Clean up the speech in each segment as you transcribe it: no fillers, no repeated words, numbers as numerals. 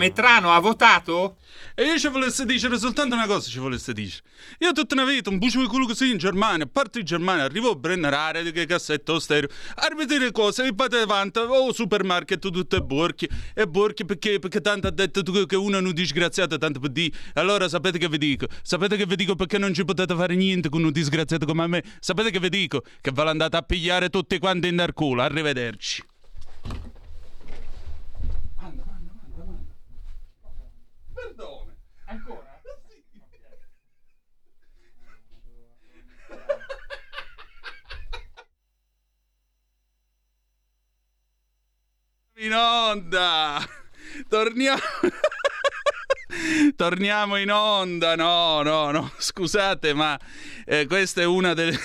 Metrano ha votato? E io ci volesse dire soltanto una cosa, ci volesse dire. Io tutta una vita, un bucio di culo così in Germania, parto in Germania, arrivo a prendere aria, che cassetto, stereo, a ripetere cose, mi fate avanti, oh supermarket, tutte borchi perché tanto ha detto che uno è un disgraziato, tanto per dire, allora sapete che vi dico perché non ci potete fare niente con un disgraziato come me, sapete che vi dico, che ve l'andate a pigliare tutti quanti in dar culo, arrivederci. Ancora? Sì. In onda! Torniamo in onda! No, scusate, ma questa è una delle...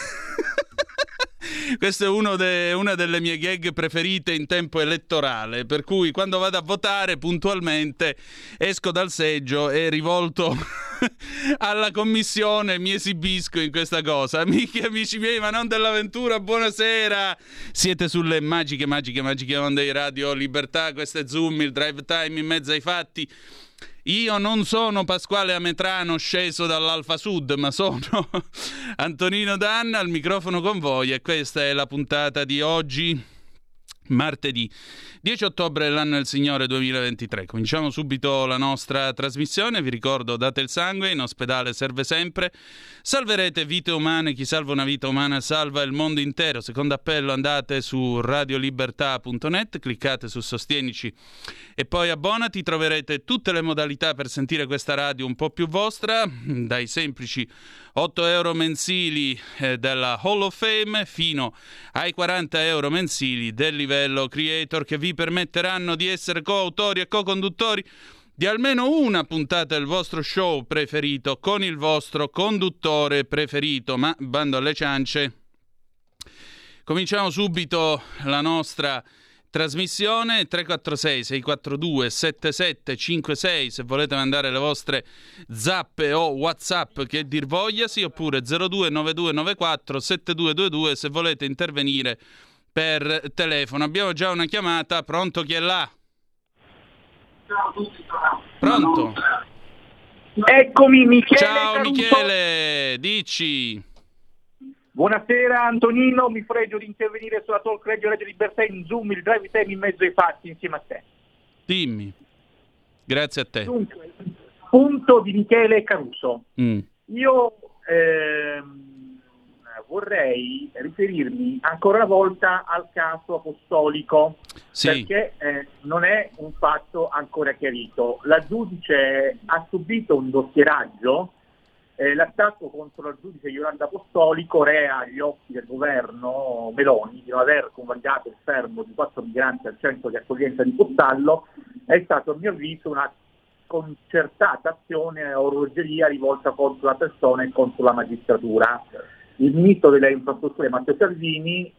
Questa è una delle mie gag preferite in tempo elettorale, per cui quando vado a votare puntualmente esco dal seggio e rivolto alla commissione mi esibisco in questa cosa. Amici miei, ma non dell'avventura, buonasera. Siete sulle magiche onde di Radio Libertà, questo è Zoom, il drive time in mezzo ai fatti. Io non sono Pasquale Ametrano sceso dall'Alfa Sud, ma sono Antonino Danna al microfono con voi e questa è la puntata di oggi, martedì 10 ottobre dell'anno del Signore 2023. Cominciamo subito la nostra trasmissione, vi ricordo date il sangue, in ospedale serve sempre, salverete vite umane, chi salva una vita umana salva il mondo intero. Secondo appello, andate su radiolibertà.net, cliccate su sostienici e poi abbonati, troverete tutte le modalità per sentire questa radio un po' più vostra, dai semplici €8 mensili della Hall of Fame fino ai €40 mensili del livello Creator, che vi permetteranno di essere coautori e co-conduttori di almeno una puntata del vostro show preferito con il vostro conduttore preferito. Ma bando alle ciance, cominciamo subito la nostra trasmissione. 346-642-7756 se volete mandare le vostre zappe o WhatsApp che dir vogliasi, oppure 029294-7222 se volete intervenire per telefono. Abbiamo già una chiamata. Pronto, chi è là? Pronto? Eccomi, Michele. Ciao Michele, dici. Buonasera Antonino, mi pregio di intervenire sulla talk Radio Libertà in Zoom, il drive time in mezzo ai fatti insieme a te. Dimmi, grazie a te. Dunque, punto di Michele Caruso. Io vorrei riferirmi ancora una volta al caso apostolico, sì, perché non è un fatto ancora chiarito. La giudice ha subito un dossieraggio. L'attacco contro il giudice Iolanda Apostoli rea agli occhi del governo Meloni di non aver convogliato il fermo di 4 migranti al centro di accoglienza di Postallo è stato a mio avviso una concertata azione o orologeria rivolta contro la persona e contro la magistratura. Il ministro delle infrastrutture Matteo Salvini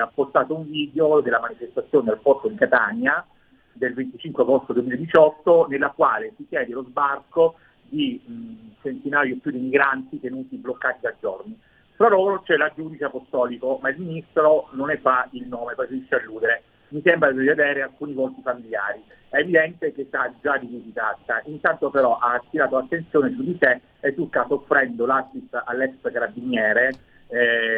ha postato un video della manifestazione al porto di Catania del 25 agosto 2018 nella quale si chiede lo sbarco di centinaio più di migranti tenuti bloccati da giorni. Fra loro c'è la giudice apostolico, ma il ministro non ne fa il nome, preferisce alludere. Mi sembra di vedere alcuni volti familiari. È evidente che sa già di chi si tratta. Intanto però ha attirato attenzione su di sé e tu sta offrendo l'assist all'ex carabiniere,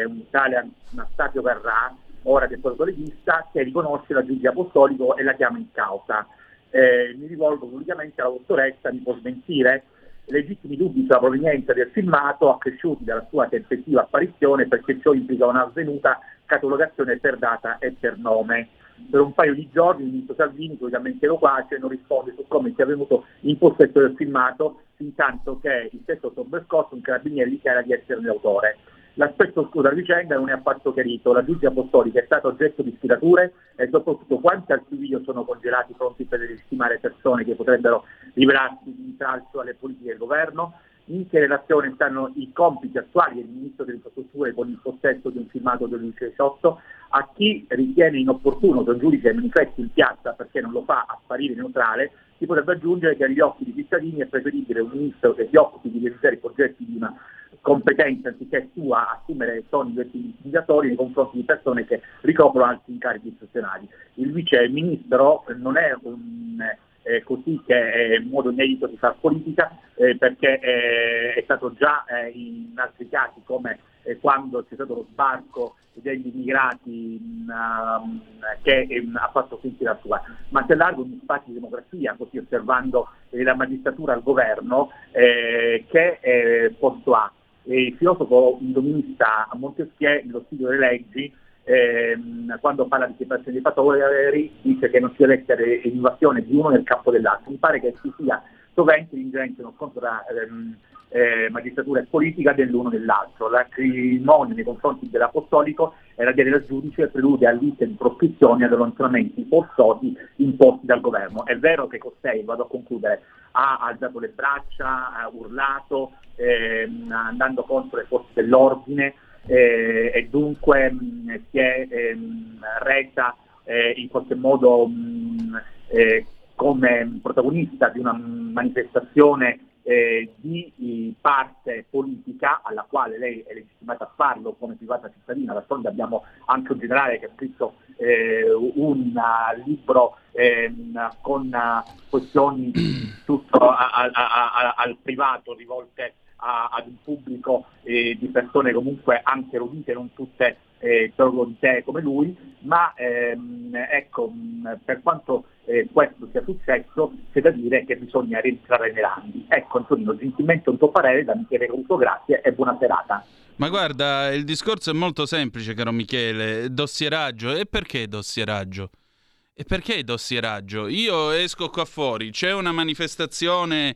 un tale Anastasio Ferrà, ora che è protocolista, che riconosce la giudice apostolico e la chiama in causa. Mi rivolgo pubblicamente alla dottoressa, mi può smentire? Legittimi dubbi sulla provenienza del filmato accresciuti dalla sua tempestiva apparizione, perché ciò implica un'avvenuta catalogazione per data e per nome. Per un paio di giorni il ministro Salvini, solitamente loquace, non risponde su come sia venuto in possesso del filmato, fintanto che il stesso Somberscotto, un carabiniere, dichiara di esserne l'autore. L'aspetto oscuro della vicenda non è affatto chiarito. La giudice apostolica è stata oggetto di sfidature e soprattutto quanti altri video sono congelati pronti per destimare persone che potrebbero rivelarsi di intralcio alle politiche del governo. In che relazione stanno i compiti attuali del ministro delle infrastrutture con il possesso di un filmato del 2018? A chi ritiene inopportuno che un giudice manifesti in piazza perché non lo fa apparire neutrale, si potrebbe aggiungere che agli occhi dei cittadini è preferibile un ministro che si occupi di realizzare i progetti di una competenza anziché sua assumere toni intimidatori nei confronti di persone che ricoprono altri incarichi istituzionali. Il vice ministro non è un così che è un modo inedito di far politica, perché è stato già in altri casi, come quando c'è stato lo sbarco degli immigrati che ha fatto sentire la sua, ma c'è largo un spazio di democrazia, così osservando la magistratura al governo che posto ha. Il filosofo indominista Montesquieu, nello studio delle leggi, quando parla di separazione dei fattori, dice che non si deve essere l'invasione di uno nel campo dell'altro. Mi pare che ci sia sovente l'ingerenza in uno scontro tra magistratura e politica dell'uno dell'altro. L'acrimonia nei confronti dell'apostolico e la della giudice prelude a liste di proscrizioni e ad allontanamenti forzosi imposti dal governo. È vero che costei, vado a concludere, ha alzato le braccia, ha urlato, andando contro le forze dell'ordine, e dunque si è resa in qualche modo come protagonista di una manifestazione di parte politica alla quale lei è legittimata a farlo come privata cittadina. D'altronde abbiamo anche un generale che ha scritto un libro con questioni tutto al privato rivolte ad un pubblico di persone comunque anche erudite, non tutte troglodite come lui, ma ecco, per quanto questo sia successo, c'è da dire che bisogna rientrare nei ranghi. Ecco Antonino, gentilmente un tuo parere da Michele Caruso, grazie e buona serata. Ma guarda, il discorso è molto semplice, caro Michele. Dossieraggio, e perché dossieraggio? E perché dossieraggio? Io esco qua fuori, c'è una manifestazione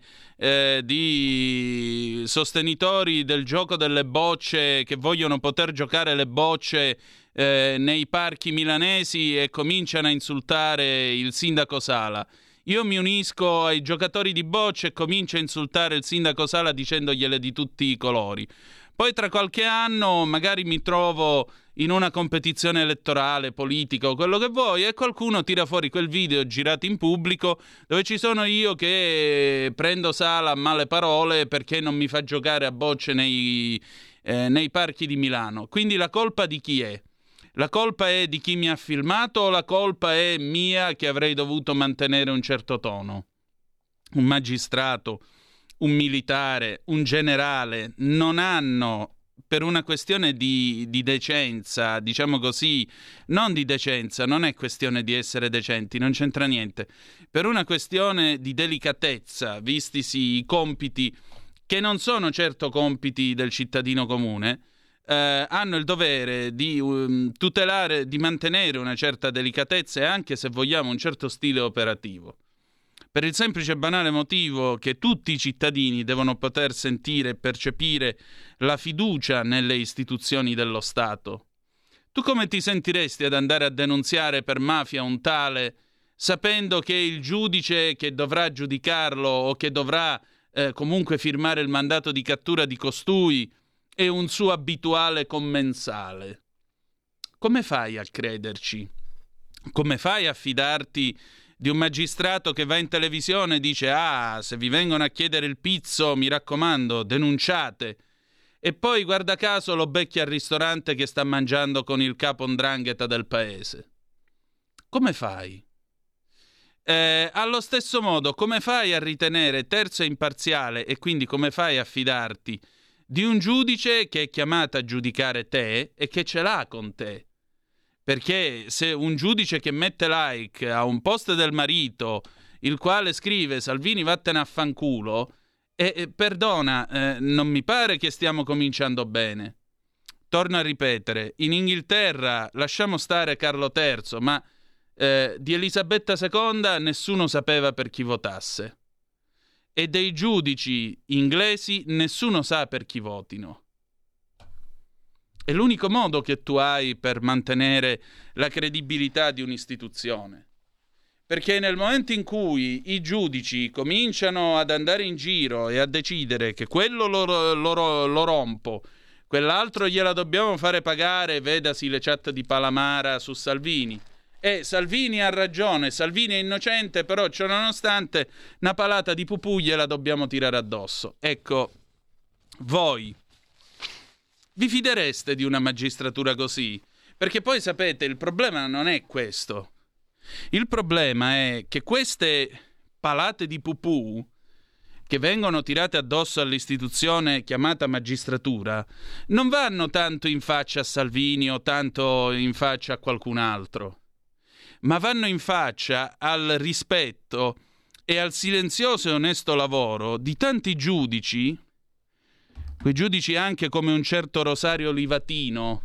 di sostenitori del gioco delle bocce che vogliono poter giocare le bocce nei parchi milanesi e cominciano a insultare il sindaco Sala. Io mi unisco ai giocatori di bocce e comincio a insultare il sindaco Sala dicendogliele di tutti i colori. Poi tra qualche anno magari mi trovo in una competizione elettorale, politica o quello che vuoi, e qualcuno tira fuori quel video girato in pubblico dove ci sono io che prendo Sala a male parole perché non mi fa giocare a bocce nei parchi di Milano. Quindi la colpa di chi è? La colpa è di chi mi ha filmato o la colpa è mia che avrei dovuto mantenere un certo tono? Un magistrato, un militare, un generale non hanno, per una questione di decenza, diciamo così, non di decenza, non è questione di essere decenti, non c'entra niente, per una questione di delicatezza, vistisi i compiti che non sono certo compiti del cittadino comune, hanno il dovere di tutelare, di mantenere una certa delicatezza e anche, se vogliamo, un certo stile operativo. Per il semplice e banale motivo che tutti i cittadini devono poter sentire e percepire la fiducia nelle istituzioni dello Stato. Tu come ti sentiresti ad andare a denunziare per mafia un tale, sapendo che il giudice che dovrà giudicarlo o che dovrà comunque firmare il mandato di cattura di costui è un suo abituale commensale? Come fai a crederci? Come fai a fidarti di un magistrato che va in televisione e dice se vi vengono a chiedere il pizzo, mi raccomando, denunciate, e poi guarda caso lo becchi al ristorante che sta mangiando con il capo 'ndrangheta del paese? Come fai? Allo stesso modo, come fai a ritenere terzo e imparziale, e quindi come fai a fidarti di un giudice che è chiamato a giudicare te e che ce l'ha con te? Perché se un giudice che mette like a un post del marito, il quale scrive Salvini vattene a fanculo, perdona, non mi pare che stiamo cominciando bene. Torno a ripetere, in Inghilterra lasciamo stare Carlo III, ma di Elisabetta II nessuno sapeva per chi votasse. E dei giudici inglesi nessuno sa per chi votino. È l'unico modo che tu hai per mantenere la credibilità di un'istituzione. Perché nel momento in cui i giudici cominciano ad andare in giro e a decidere che quello lo rompo, quell'altro gliela dobbiamo fare pagare, vedasi le chat di Palamara su Salvini. E Salvini ha ragione, Salvini è innocente, però ciononostante una palata di pupù gliela dobbiamo tirare addosso. Ecco, voi vi fidereste di una magistratura così? Perché poi sapete, il problema non è questo. Il problema è che queste palate di pupù che vengono tirate addosso all'istituzione chiamata magistratura non vanno tanto in faccia a Salvini o tanto in faccia a qualcun altro, ma vanno in faccia al rispetto e al silenzioso e onesto lavoro di tanti giudici, quei giudici anche come un certo Rosario Livatino,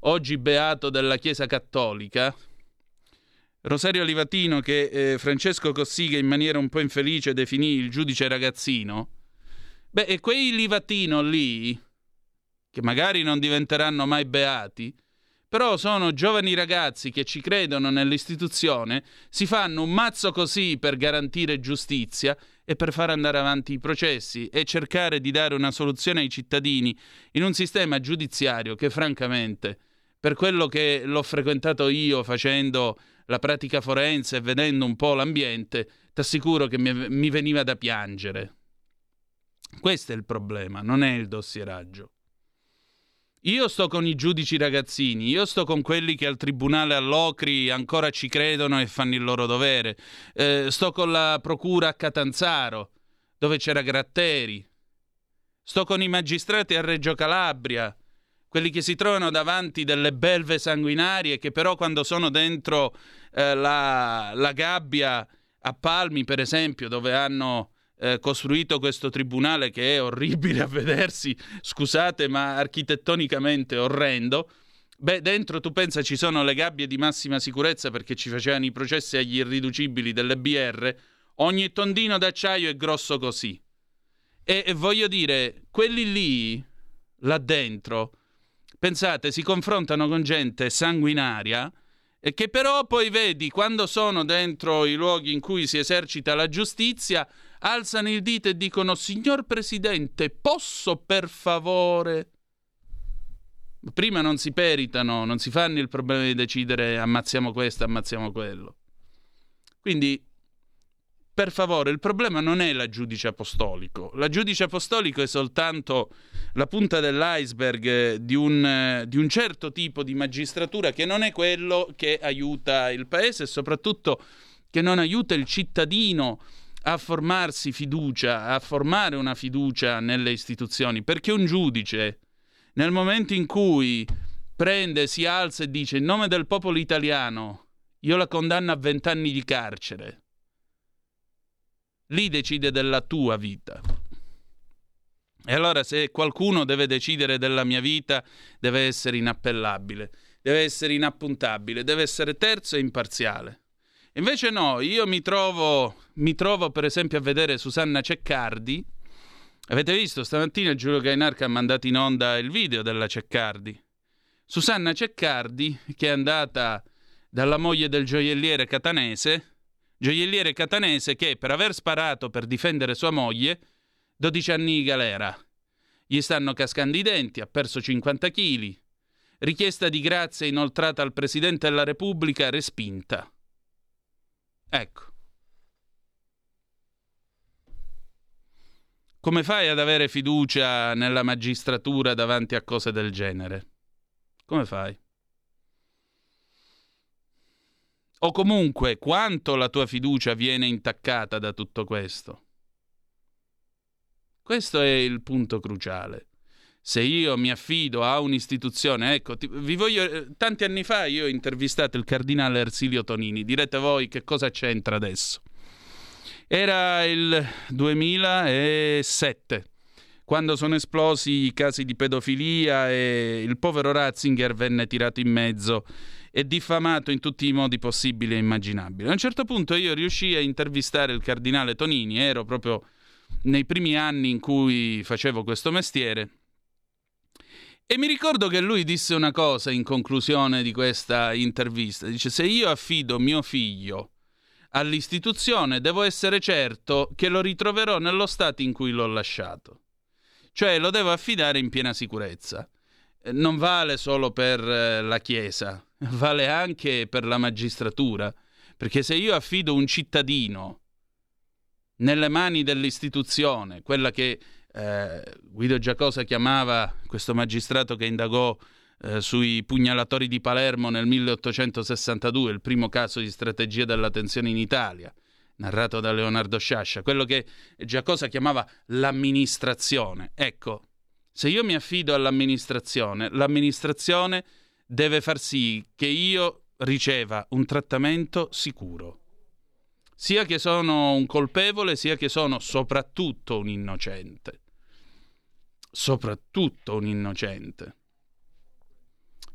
oggi beato della Chiesa Cattolica. Rosario Livatino, che Francesco Cossiga in maniera un po' infelice definì il giudice ragazzino. Beh, e quei Livatino lì, che magari non diventeranno mai beati, però sono giovani ragazzi che ci credono nell'istituzione, si fanno un mazzo così per garantire giustizia e per far andare avanti i processi e cercare di dare una soluzione ai cittadini in un sistema giudiziario che, francamente, per quello che l'ho frequentato io facendo la pratica forense e vedendo un po' l'ambiente, t'assicuro che mi veniva da piangere. Questo è il problema, non è il dossieraggio. Io sto con i giudici ragazzini, io sto con quelli che al tribunale a Locri ancora ci credono e fanno il loro dovere, sto con la procura a Catanzaro, dove c'era Gratteri, sto con i magistrati a Reggio Calabria, quelli che si trovano davanti delle belve sanguinarie che però quando sono dentro la gabbia a Palmi, per esempio, dove hanno costruito questo tribunale che è orribile a vedersi, scusate, ma architettonicamente orrendo. Beh, dentro tu pensa ci sono le gabbie di massima sicurezza perché ci facevano i processi agli irriducibili delle BR, ogni tondino d'acciaio è grosso così. E voglio dire, quelli lì, là dentro, pensate, si confrontano con gente sanguinaria e che però poi vedi, quando sono dentro i luoghi in cui si esercita la giustizia, alzano il dito e dicono «Signor Presidente, posso per favore?» Prima non si peritano, non si fanno il problema di decidere «ammazziamo questo, ammazziamo quello». Quindi Per favore, il problema non è la giudice apostolico. La giudice apostolico è soltanto la punta dell'iceberg di un certo tipo di magistratura che non è quello che aiuta il paese e soprattutto che non aiuta il cittadino a formarsi fiducia, a formare una fiducia nelle istituzioni. Perché un giudice, nel momento in cui prende, si alza e dice in nome del popolo italiano io la condanno a 20 anni di carcere, lì decide della tua vita. E allora se qualcuno deve decidere della mia vita deve essere inappellabile, deve essere inappuntabile, deve essere terzo e imparziale. Invece no, io mi trovo per esempio a vedere Susanna Ceccardi. Avete visto stamattina Giulio Gainarca ha mandato in onda il video della Ceccardi. Susanna Ceccardi che è andata dalla moglie del gioielliere catanese che per aver sparato per difendere sua moglie 12 anni di galera, gli stanno cascando i denti, ha perso 50 kg, richiesta di grazia inoltrata al Presidente della Repubblica respinta. Ecco, come fai ad avere fiducia nella magistratura davanti a cose del genere? Come fai? O comunque, quanto la tua fiducia viene intaccata da tutto questo? Questo è il punto cruciale. Se io mi affido a un'istituzione, ecco, tanti anni fa io ho intervistato il cardinale Ersilio Tonini, direte voi che cosa c'entra adesso. Era il 2007, quando sono esplosi i casi di pedofilia e il povero Ratzinger venne tirato in mezzo e diffamato in tutti i modi possibili e immaginabili. A un certo punto io riuscii a intervistare il cardinale Tonini, ero proprio nei primi anni in cui facevo questo mestiere, e mi ricordo che lui disse una cosa in conclusione di questa intervista. Dice: se io affido mio figlio all'istituzione devo essere certo che lo ritroverò nello stato in cui l'ho lasciato, cioè lo devo affidare in piena sicurezza. Non vale solo per la Chiesa, vale anche per la magistratura, perché se io affido un cittadino nelle mani dell'istituzione, quella che Guido Giacosa chiamava, questo magistrato che indagò sui pugnalatori di Palermo nel 1862, il primo caso di strategia della tensione in Italia, narrato da Leonardo Sciascia, quello che Giacosa chiamava l'amministrazione. Ecco, se io mi affido all'amministrazione, l'amministrazione deve far sì che io riceva un trattamento sicuro, sia che sono un colpevole, sia che sono soprattutto un innocente. Soprattutto un innocente.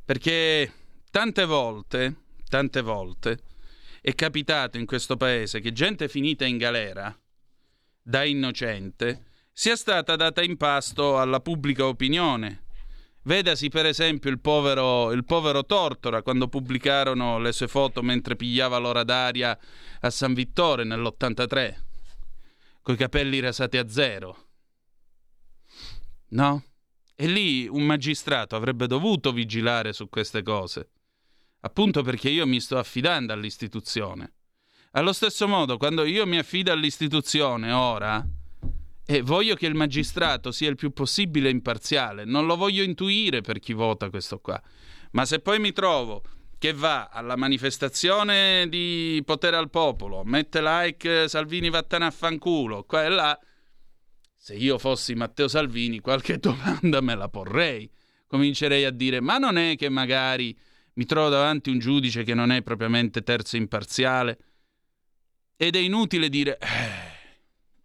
Perché tante volte è capitato in questo paese che gente finita in galera da innocente sia stata data in pasto alla pubblica opinione. Vedasi per esempio il povero Tortora, quando pubblicarono le sue foto mentre pigliava l'ora d'aria a San Vittore nell'83, coi capelli rasati a zero. No? E lì un magistrato avrebbe dovuto vigilare su queste cose, appunto perché io mi sto affidando all'istituzione. Allo stesso modo, quando io mi affido all'istituzione ora, e voglio che il magistrato sia il più possibile imparziale, non lo voglio intuire per chi vota questo qua, ma se poi mi trovo che va alla manifestazione di Potere al Popolo, mette like Salvini vattene a fanculo, qua e là, se io fossi Matteo Salvini qualche domanda me la porrei, comincerei a dire: ma non è che magari mi trovo davanti un giudice che non è propriamente terzo imparziale? Ed è inutile dire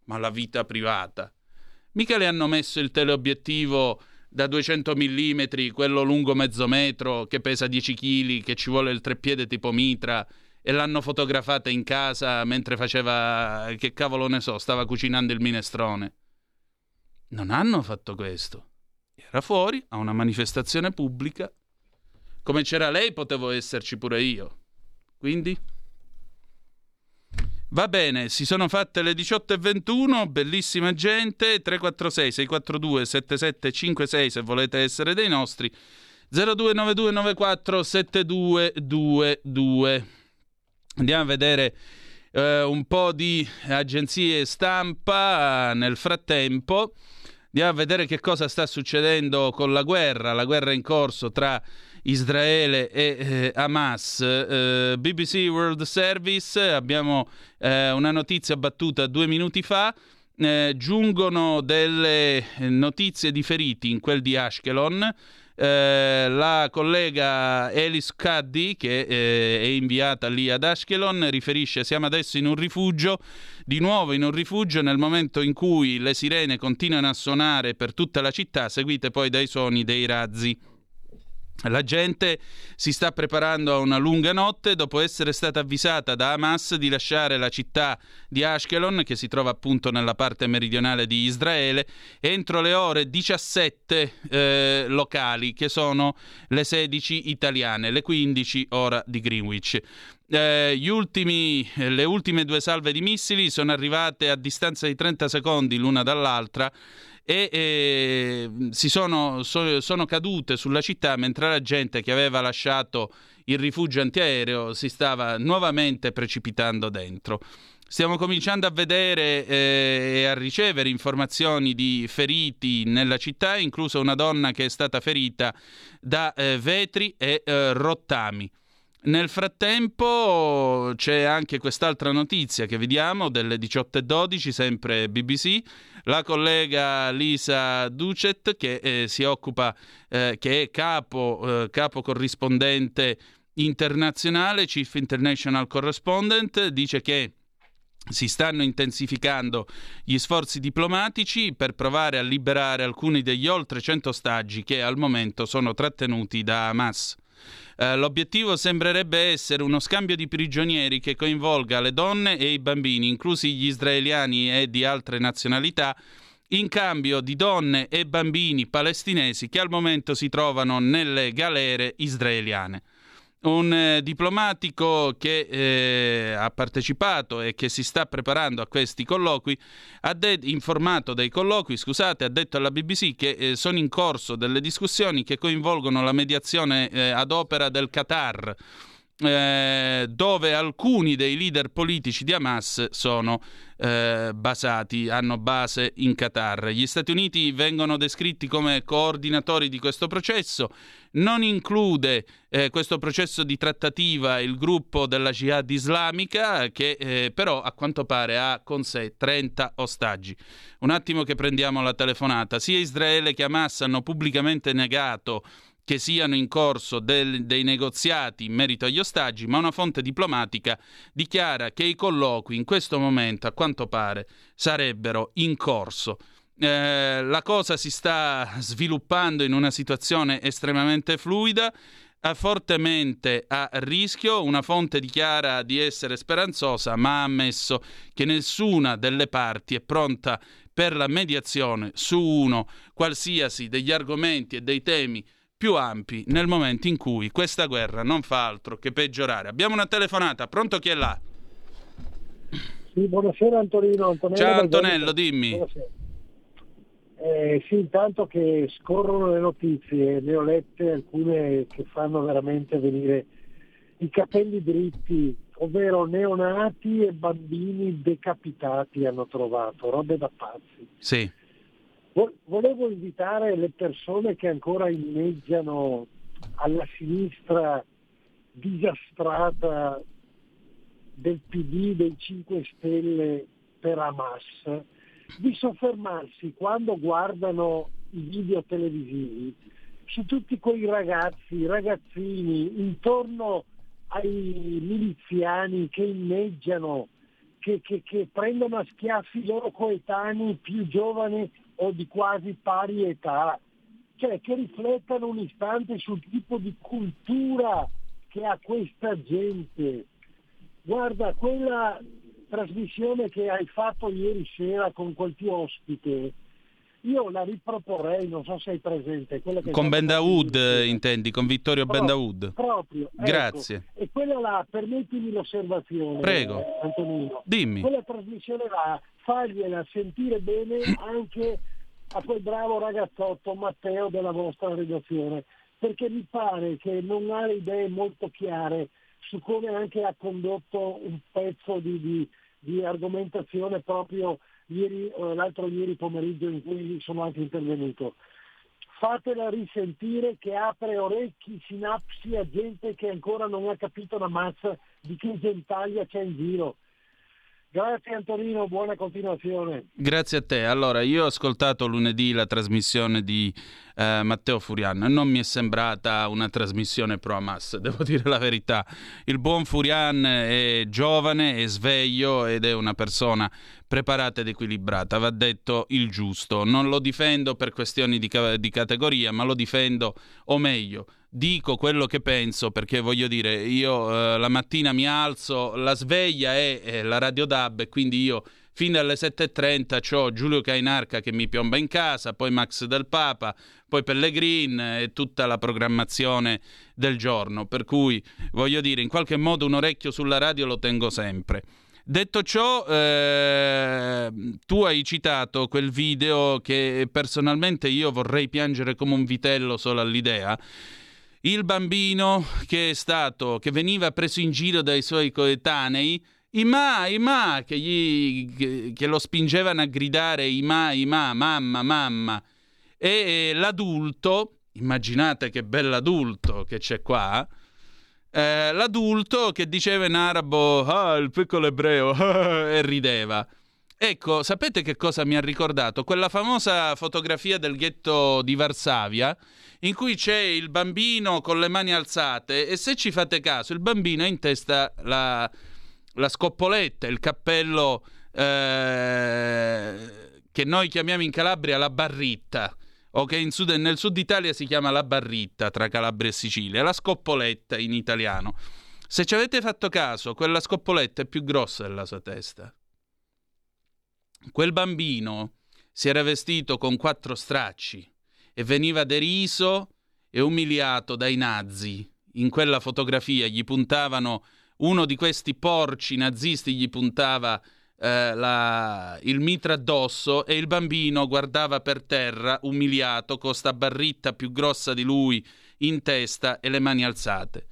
ma la vita privata, mica le hanno messo il teleobiettivo da 200 mm, quello lungo mezzo metro, che pesa 10 kg, che ci vuole il treppiede tipo mitra, e l'hanno fotografata in casa mentre faceva, che cavolo ne so, stava cucinando il minestrone. Non hanno fatto questo. Era fuori a una manifestazione pubblica. Come c'era lei potevo esserci pure io. Quindi... va bene, si sono fatte le 18:21, bellissima gente, 346-642-7756 se volete essere dei nostri, 0292947222. Andiamo a vedere un po' di agenzie stampa nel frattempo. Andiamo a vedere che cosa sta succedendo con la guerra in corso tra Israele e Hamas. BBC World Service, abbiamo una notizia battuta 2 minuti fa. Giungono delle notizie di feriti in quel di Ashkelon. La collega Elis Caddi, che è inviata lì ad Ashkelon, riferisce: siamo adesso in un rifugio, di nuovo in un rifugio, nel momento in cui le sirene continuano a suonare per tutta la città, seguite poi dai suoni dei razzi. La gente si sta preparando a una lunga notte dopo essere stata avvisata da Hamas di lasciare la città di Ashkelon, che si trova appunto nella parte meridionale di Israele, entro le ore 17 locali, che sono le 16 italiane, le 15 ora di Greenwich. Le ultime 2 salve di missili sono arrivate a distanza di 30 secondi l'una dall'altra e si sono cadute sulla città mentre la gente che aveva lasciato il rifugio antiaereo si stava nuovamente precipitando dentro. Stiamo cominciando a vedere e a ricevere informazioni di feriti nella città, incluso una donna che è stata ferita da vetri e rottami. Nel frattempo c'è anche quest'altra notizia che vediamo delle 18:12, sempre BBC, la collega Lisa Ducet che si occupa, che è capo corrispondente internazionale, Chief International Correspondent, dice che si stanno intensificando gli sforzi diplomatici per provare a liberare alcuni degli oltre 100 ostaggi che al momento sono trattenuti da Hamas. L'obiettivo sembrerebbe essere uno scambio di prigionieri che coinvolga le donne e i bambini, inclusi gli israeliani e di altre nazionalità, in cambio di donne e bambini palestinesi che al momento si trovano nelle galere israeliane. Un diplomatico che ha partecipato e che si sta preparando a questi colloqui, informato dei colloqui, ha detto alla BBC che sono in corso delle discussioni che coinvolgono la mediazione ad opera del Qatar, dove alcuni dei leader politici di Hamas sono hanno base in Qatar. Gli Stati Uniti vengono descritti come coordinatori di questo processo. Non include questo processo di trattativa il gruppo della Jihad islamica, che però a quanto pare ha con sé 30 ostaggi. Un attimo che prendiamo la telefonata. Sia Israele che Hamas hanno pubblicamente negato che siano in corso dei negoziati in merito agli ostaggi, ma una fonte diplomatica dichiara che i colloqui in questo momento, a quanto pare, sarebbero in corso. La cosa si sta sviluppando in una situazione estremamente fluida, fortemente a rischio. Una fonte dichiara di essere speranzosa, ma ha ammesso che nessuna delle parti è pronta per la mediazione su uno qualsiasi degli argomenti e dei temi più ampi nel momento in cui questa guerra non fa altro che peggiorare. Abbiamo una telefonata, pronto, chi è là? Sì, buonasera Antonino. Ciao Antonello, dimmi. Buonasera. Sì, intanto che scorrono le notizie, ne ho lette alcune che fanno veramente venire i capelli dritti, ovvero neonati e bambini decapitati hanno trovato, robe da pazzi. Sì. Volevo invitare le persone che ancora inneggiano alla sinistra disastrata del PD, dei 5 Stelle per Hamas, di soffermarsi quando guardano i video televisivi su tutti quei ragazzi, ragazzini intorno ai miliziani che inneggiano, che prendono a schiaffi i loro coetanei più giovani o di quasi pari età, cioè che riflettano un istante sul tipo di cultura che ha questa gente. Guarda, quella trasmissione che hai fatto ieri sera con quel tuo ospite, io la riproporrei, non so se hai presente. Quella che con Ben Dahou, intendi, con Vittorio Ben Dahou. Proprio, ecco. Grazie. E quella là, permettimi l'osservazione, prego. Antonino. Dimmi. Quella trasmissione là, fagliela sentire bene anche a quel bravo ragazzotto Matteo della vostra redazione, perché mi pare che non ha idee molto chiare su come anche ha condotto un pezzo di argomentazione proprio l'altro ieri pomeriggio in cui sono anche intervenuto. Fatela risentire, che apre orecchi, sinapsi a gente che ancora non ha capito una mazza di che gentaglia c'è in giro. Grazie Antonino, buona continuazione. Grazie a te. Allora, io ho ascoltato lunedì la trasmissione di Matteo Furian, non mi è sembrata una trasmissione pro Hamas, devo dire la verità. Il buon Furian è giovane, è sveglio ed è una persona preparata ed equilibrata, va detto il giusto. Non lo difendo per questioni di categoria, ma lo difendo, o meglio, dico quello che penso, perché voglio dire, io la mattina mi alzo, la sveglia è la Radio DAB, e quindi io fin dalle 7.30 c'ho Giulio Cainarca che mi piomba in casa, poi Max Del Papa, poi Pellegrin e tutta la programmazione del giorno, per cui voglio dire, in qualche modo un orecchio sulla radio lo tengo sempre. Detto ciò, tu hai citato quel video che personalmente io vorrei piangere come un vitello solo all'idea. Il bambino che veniva preso in giro dai suoi coetanei, Ima, che lo spingevano a gridare Ima, mamma, e l'adulto, immaginate che bell'adulto che c'è qua, l'adulto che diceva in arabo il piccolo ebreo e rideva. Ecco, sapete che cosa mi ha ricordato? Quella famosa fotografia del ghetto di Varsavia, in cui c'è il bambino con le mani alzate, e se ci fate caso il bambino ha in testa la scoppoletta, il cappello che noi chiamiamo in Calabria la barritta, o che nel sud Italia si chiama la barritta, tra Calabria e Sicilia, la scoppoletta in italiano. Se ci avete fatto caso, quella scoppoletta è più grossa della sua testa. Quel bambino si era vestito con 4 stracci e veniva deriso e umiliato dai nazi. In quella fotografia gli puntavano, uno di questi porci nazisti gli puntava il mitra addosso, e il bambino guardava per terra umiliato, con sta barritta più grossa di lui in testa e le mani alzate.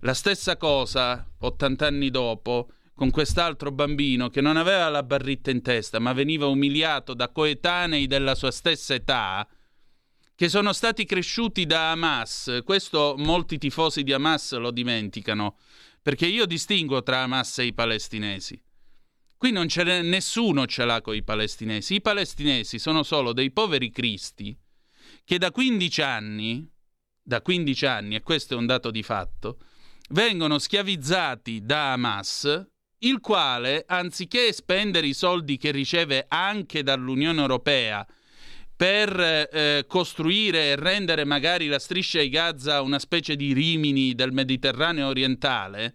La stessa cosa 80 anni dopo con quest'altro bambino che non aveva la barritta in testa, ma veniva umiliato da coetanei della sua stessa età, che sono stati cresciuti da Hamas. Questo molti tifosi di Hamas lo dimenticano, perché io distingo tra Hamas e i palestinesi. Qui non c'è nessuno ce l'ha con i palestinesi. I palestinesi sono solo dei poveri cristi che da 15 anni, e questo è un dato di fatto, vengono schiavizzati da Hamas, il quale, anziché spendere i soldi che riceve anche dall'Unione Europea per costruire e rendere magari la striscia di Gaza una specie di Rimini del Mediterraneo orientale,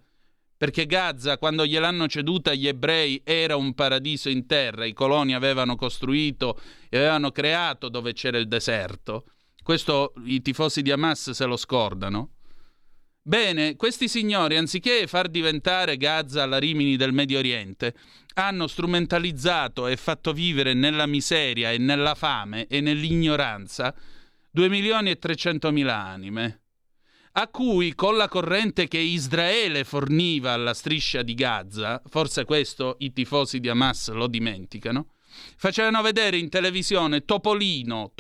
perché Gaza, quando gliel'hanno ceduta agli ebrei, era un paradiso in terra, i coloni avevano costruito e avevano creato dove c'era il deserto. Questo i tifosi di Hamas se lo scordano. Bene, questi signori, anziché far diventare Gaza la Rimini del Medio Oriente, hanno strumentalizzato e fatto vivere nella miseria e nella fame e nell'ignoranza 2.300.000 anime, a cui, con la corrente che Israele forniva alla striscia di Gaza, forse questo i tifosi di Hamas lo dimenticano, facevano vedere in televisione Topolino,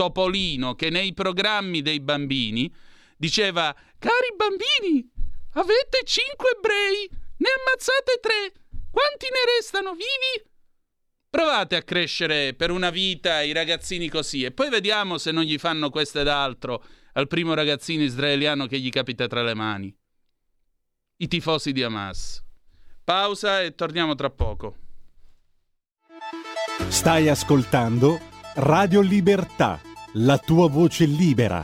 che nei programmi dei bambini diceva: cari bambini, avete 5 ebrei, ne ammazzate 3, quanti ne restano vivi? Provate a crescere per una vita i ragazzini così, e poi vediamo se non gli fanno questo ed altro al primo ragazzino israeliano che gli capita tra le mani. I tifosi di Hamas. Pausa e torniamo tra poco. Stai ascoltando Radio Libertà, la tua voce libera,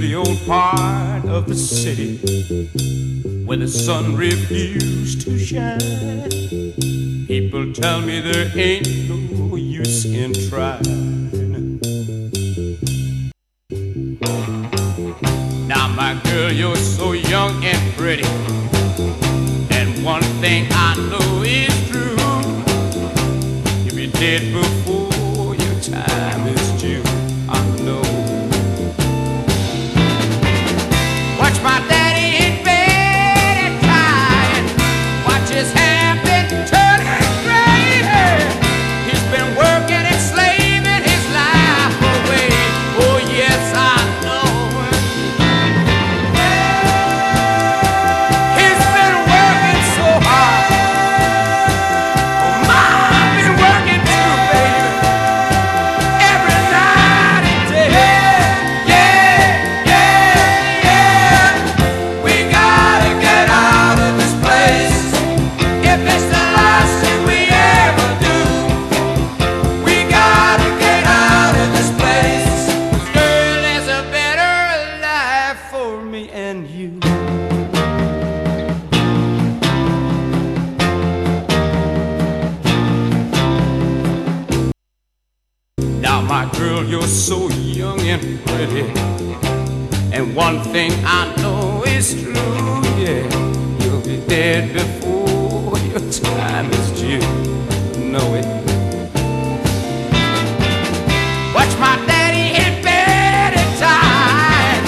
dirty old part of the city where the sun refused to shine. People tell me there ain't no use in trying. Now my girl, you're so young and pretty, and one thing I know is true, you'll be dead before your time is due. I know. Watch my daddy in bed and crying, watch his hand been turning gray. He's been working and slaving his life away. Oh yes, I know. He's been working so hard. Oh ma, I've been working too, baby, every night and day. Yeah, yeah, yeah. We gotta get out of this place. If it's the last thing we ever do, we gotta get out of this place. Girl, there's a better life for me and you. Now my girl, you're so young and pretty, and one thing I know is true, yeah, you'll be dead before your time is due. Know it. Watch my daddy in bed and time,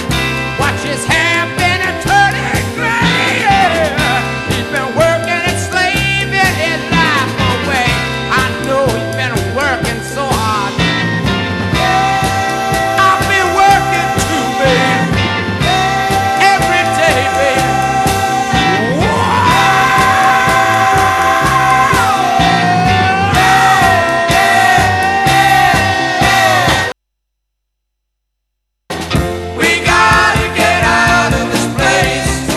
watch his hair been a turning gray. Yeah. He's been working and slaving his life away. I know he's been working so hard. I've been working too, baby, every day, baby. We gotta get out of this place.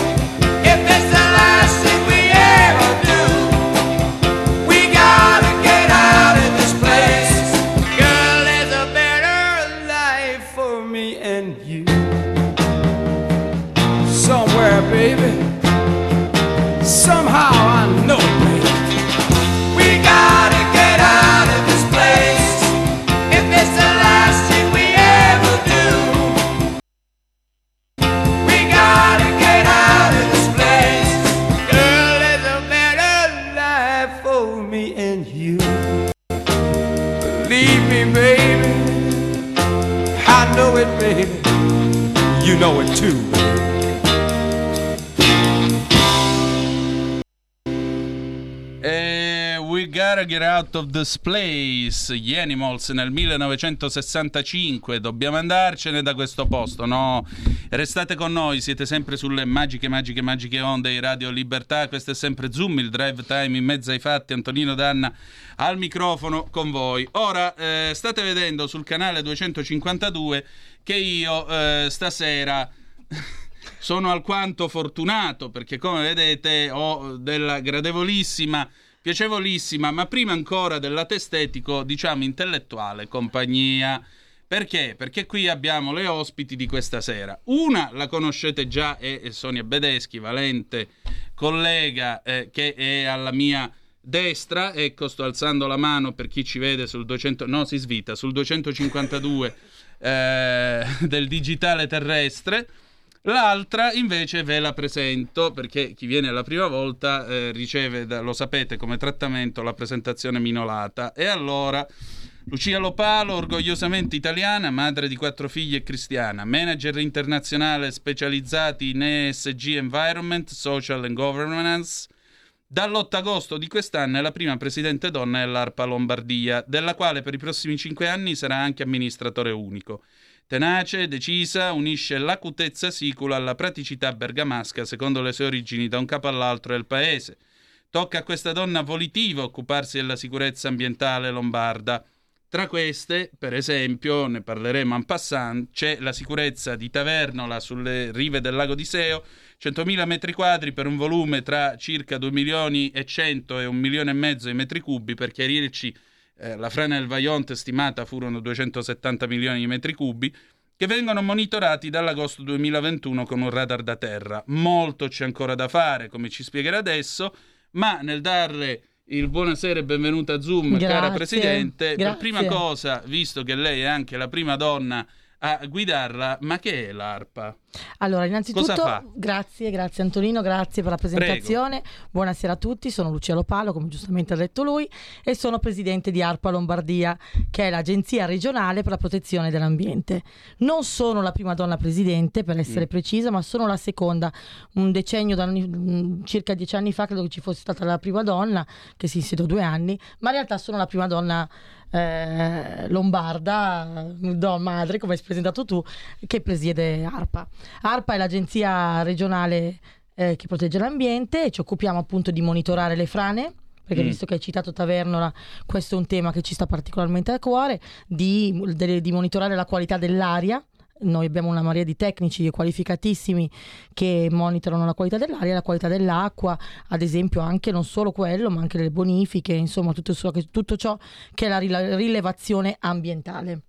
If it's the last thing we ever do, we gotta get out of this place. Girl, there's a better life for me and you. Somewhere, baby, somehow I know it, baby. We gotta get out of this place. If it's the last thing we ever do, we gotta get out of this place. Girl, there's a better life for me and you. Believe me, baby, I know it, baby. You know it too. We Gotta Get Out of This Place, gli Animals nel 1965. Dobbiamo andarcene da questo posto, no? Restate con noi, siete sempre sulle magiche, magiche, magiche onde di Radio Libertà. Questo è sempre Zoom, il drive time in mezzo ai fatti. Antonino Danna al microfono con voi. Ora state vedendo sul canale 252 che io stasera sono alquanto fortunato, perché come vedete ho della gradevolissima, piacevolissima, ma prima ancora dell'atestetico, diciamo intellettuale, compagnia. Perché? Perché qui abbiamo le ospiti di questa sera. Una la conoscete già, è Sonia Bedeschi, valente collega che è alla mia destra. Ecco, sto alzando la mano per chi ci vede sul 200... No, si svita, sul 252 del digitale terrestre. L'altra invece ve la presento, perché chi viene la prima volta riceve, lo sapete, come trattamento la presentazione minolata. E allora, Lucia Lopalo, orgogliosamente italiana, madre di 4 figli e cristiana, manager internazale specializzati in ESG, Environment, Social and Governance. Dall'8 agosto di quest'anno è la prima presidente donna dell'ARPA Lombardia, della quale per i prossimi 5 anni sarà anche amministratore unico. Tenace, decisa, unisce l'acutezza sicula alla praticità bergamasca, secondo le sue origini, da un capo all'altro del paese. Tocca a questa donna volitiva occuparsi della sicurezza ambientale lombarda. Tra queste, per esempio, ne parleremo en passant, c'è la sicurezza di Tavernola sulle rive del lago di Seo, 100.000 metri quadri per un volume tra circa 2 milioni e 100 e 1 milione e mezzo di metri cubi, per chiarirci. La frana del Vajont stimata furono 270 milioni di metri cubi, che vengono monitorati dall'agosto 2021 con un radar da terra. Molto c'è ancora da fare, come ci spiegherà adesso, ma nel dare il buonasera e benvenuta a Zoom, grazie, cara Presidente, grazie. Per prima cosa, visto che lei è anche la prima donna a guidarla, ma che è l'ARPA? Allora, innanzitutto grazie Antonino, grazie per la presentazione. Prego. Buonasera a tutti, sono Lucia Lopalo, come giustamente ha detto lui, e sono presidente di ARPA Lombardia, che è l'agenzia regionale per la protezione dell'ambiente. Non sono la prima donna presidente, per essere precisa, ma sono la seconda. Un decennio, circa 10 anni fa, credo che ci fosse stata la prima donna, che si insediò 2 anni, ma in realtà sono la prima donna lombarda, madre, come hai presentato tu, che presiede ARPA. ARPA è l'agenzia regionale che protegge l'ambiente, e ci occupiamo appunto di monitorare le frane, perché visto che hai citato Tavernola, questo è un tema che ci sta particolarmente a cuore, di monitorare la qualità dell'aria. Noi abbiamo una marea di tecnici qualificatissimi che monitorano la qualità dell'aria, la qualità dell'acqua, ad esempio, anche non solo quello, ma anche le bonifiche, insomma tutto ciò che è la rilevazione ambientale.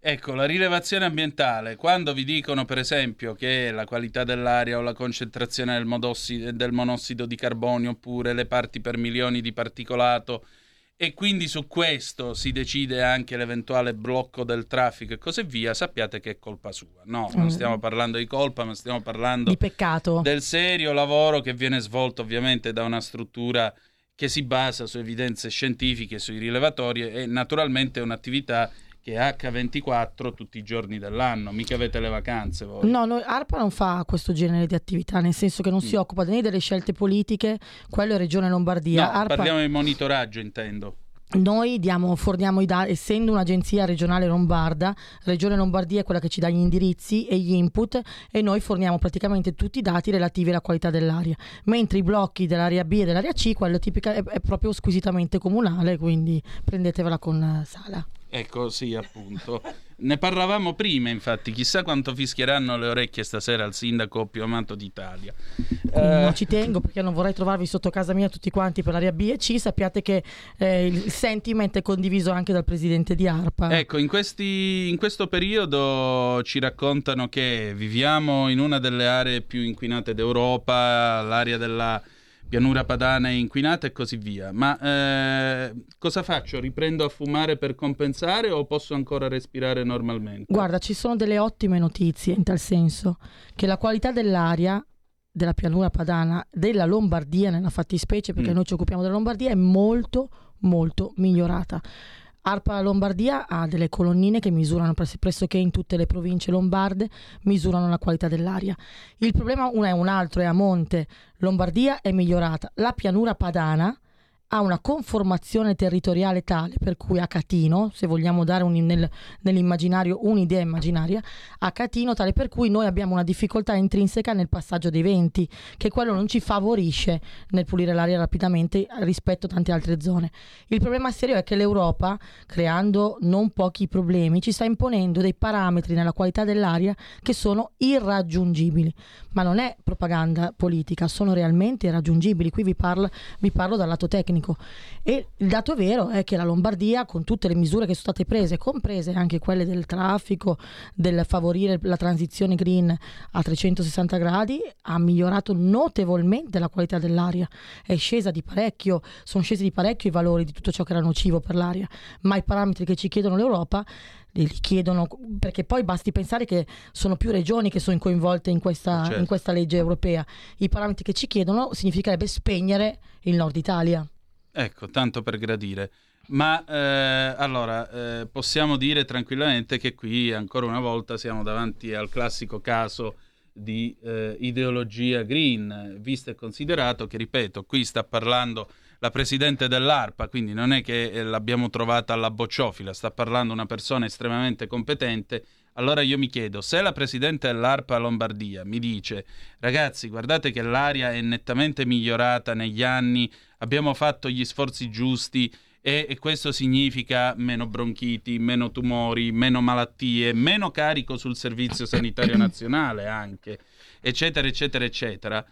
Ecco, la rilevazione ambientale, quando vi dicono per esempio che la qualità dell'aria o la concentrazione del monossido di carbonio oppure le parti per milioni di particolato, e quindi su questo si decide anche l'eventuale blocco del traffico e così via, sappiate che è colpa sua. No, non stiamo parlando di colpa, ma stiamo parlando di peccato, del serio lavoro che viene svolto ovviamente da una struttura che si basa su evidenze scientifiche, sui rilevatori, e naturalmente è un'attività che è H24 tutti i giorni dell'anno, mica avete le vacanze voi. No, ARPA non fa questo genere di attività, nel senso che non si occupa né delle scelte politiche, quello è Regione Lombardia. No, ARPA... parliamo di monitoraggio, intendo. Noi forniamo i dati, essendo un'agenzia regionale lombarda, Regione Lombardia è quella che ci dà gli indirizzi e gli input, e noi forniamo praticamente tutti i dati relativi alla qualità dell'aria, mentre i blocchi dell'area B e dell'area C, quello tipico è proprio squisitamente comunale, quindi prendetevela con Sala. Ecco, sì, appunto. Ne parlavamo prima, infatti, chissà quanto fischieranno le orecchie stasera al sindaco più amato d'Italia. Non ci tengo, perché non vorrei trovarvi sotto casa mia tutti quanti per l'area B e C. Sappiate che il sentiment è condiviso anche dal presidente di ARPA. Ecco, in questo periodo ci raccontano che viviamo in una delle aree più inquinate d'Europa, l'area della Pianura Padana è inquinata e così via, ma cosa faccio? Riprendo a fumare per compensare o posso ancora respirare normalmente? Guarda, ci sono delle ottime notizie in tal senso, che la qualità dell'aria della Pianura Padana, della Lombardia nella fattispecie, perché noi ci occupiamo della Lombardia, è molto molto migliorata. ARPA Lombardia ha delle colonnine che misurano pressoché in tutte le province lombarde, misurano la qualità dell'aria. Il problema è un altro, è a monte. Lombardia è migliorata. La Pianura Padana ha una conformazione territoriale tale per cui a Catino, se vogliamo dare nell'immaginario un'idea immaginaria, a Catino tale per cui noi abbiamo una difficoltà intrinseca nel passaggio dei venti, che quello non ci favorisce nel pulire l'aria rapidamente rispetto a tante altre zone. Il problema serio è che l'Europa, creando non pochi problemi, ci sta imponendo dei parametri nella qualità dell'aria che sono irraggiungibili, ma non è propaganda politica, sono realmente irraggiungibili. Qui vi parlo dal lato tecnico. E il dato vero è che la Lombardia, con tutte le misure che sono state prese, comprese anche quelle del traffico, del favorire la transizione green a 360 gradi, ha migliorato notevolmente la qualità dell'aria. È scesa di parecchio, sono scesi di parecchio i valori di tutto ciò che era nocivo per l'aria, ma i parametri che ci chiedono l'Europa li chiedono, perché poi basti pensare che sono più regioni che sono coinvolte certo, in questa legge europea. I parametri che ci chiedono significherebbe spegnere il Nord Italia. Ecco, tanto per gradire, ma allora possiamo dire tranquillamente che qui ancora una volta siamo davanti al classico caso di ideologia green, visto e considerato che, ripeto, qui sta parlando la presidente dell'ARPA, quindi non è che l'abbiamo trovata alla bocciofila, sta parlando una persona estremamente competente. Allora io mi chiedo, se la presidente dell'ARPA Lombardia mi dice ragazzi guardate che l'aria è nettamente migliorata negli anni, abbiamo fatto gli sforzi giusti e questo significa meno bronchiti, meno tumori, meno malattie, meno carico sul servizio sanitario nazionale anche, eccetera eccetera eccetera,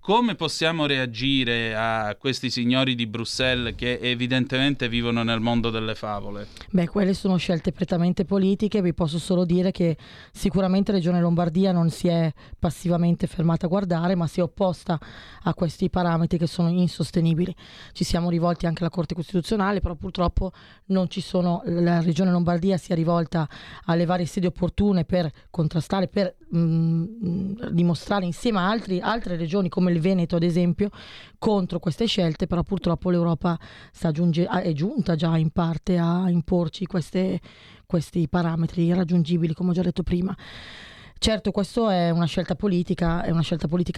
Come possiamo reagire a questi signori di Bruxelles che evidentemente vivono nel mondo delle favole? Beh, quelle sono scelte prettamente politiche. Vi posso solo dire che sicuramente la Regione Lombardia non si è passivamente fermata a guardare, ma si è opposta a questi parametri che sono insostenibili. Ci siamo rivolti anche alla Corte Costituzionale, però purtroppo non ci sono. La Regione Lombardia si è rivolta alle varie sedi opportune per contrastare, per dimostrare insieme a altre regioni come il Veneto ad esempio contro queste scelte, però purtroppo l'Europa è giunta già in parte a imporci questi parametri irraggiungibili, come ho già detto prima. Certo, questo è una scelta politica,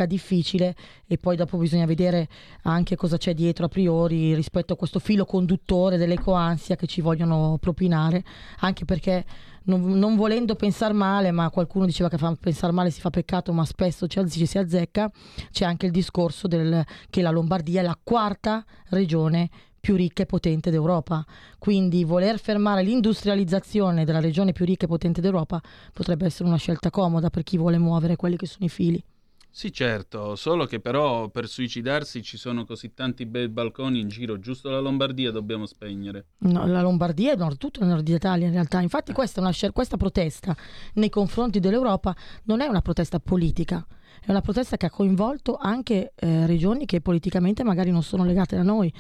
difficile, e poi dopo bisogna vedere anche cosa c'è dietro a priori rispetto a questo filo conduttore dell'ecoansia che ci vogliono propinare, anche perché non volendo pensare male, ma qualcuno diceva che pensare male si fa peccato, ma spesso ci si azzecca. C'è anche il discorso che la Lombardia è la quarta regione più ricca e potente d'Europa, quindi voler fermare l'industrializzazione della regione più ricca e potente d'Europa potrebbe essere una scelta comoda per chi vuole muovere quelli che sono i fili. Sì, certo, solo che però per suicidarsi ci sono così tanti bei balconi in giro, giusto la Lombardia dobbiamo spegnere. No, la Lombardia è tutto il nord d'Italia in realtà. Infatti questa è questa protesta nei confronti dell'Europa non è una protesta politica, è una protesta che ha coinvolto anche regioni che politicamente magari non sono legate da noi.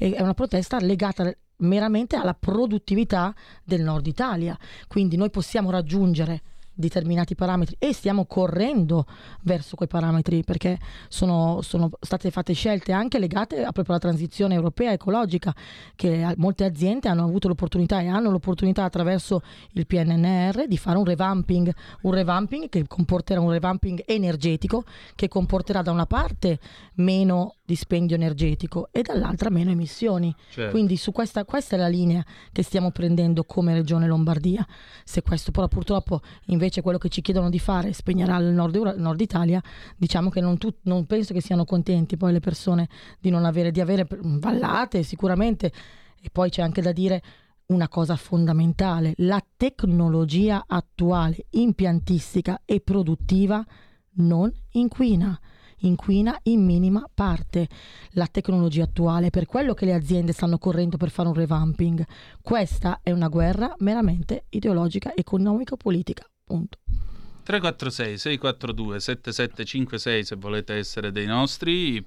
È una protesta legata meramente alla produttività del nord Italia, quindi noi possiamo raggiungere determinati parametri e stiamo correndo verso quei parametri, perché sono state fatte scelte anche legate a proprio alla transizione europea ecologica, che molte aziende hanno avuto l'opportunità e hanno l'opportunità attraverso il PNNR di fare un revamping che comporterà un revamping energetico, che comporterà da una parte meno dispendio energetico e dall'altra meno emissioni. Certo. Quindi su questa è la linea che stiamo prendendo come Regione Lombardia. Se questo però purtroppo invece quello che ci chiedono di fare spegnerà il nord Italia, diciamo che non penso che siano contenti poi le persone di avere vallate sicuramente. E poi c'è anche da dire una cosa fondamentale: la tecnologia attuale impiantistica e produttiva non inquina in minima parte, la tecnologia attuale, per quello che le aziende stanno correndo per fare un revamping. Questa è una guerra meramente ideologica, economico-politica, punto. 346-642-7756 se volete essere dei nostri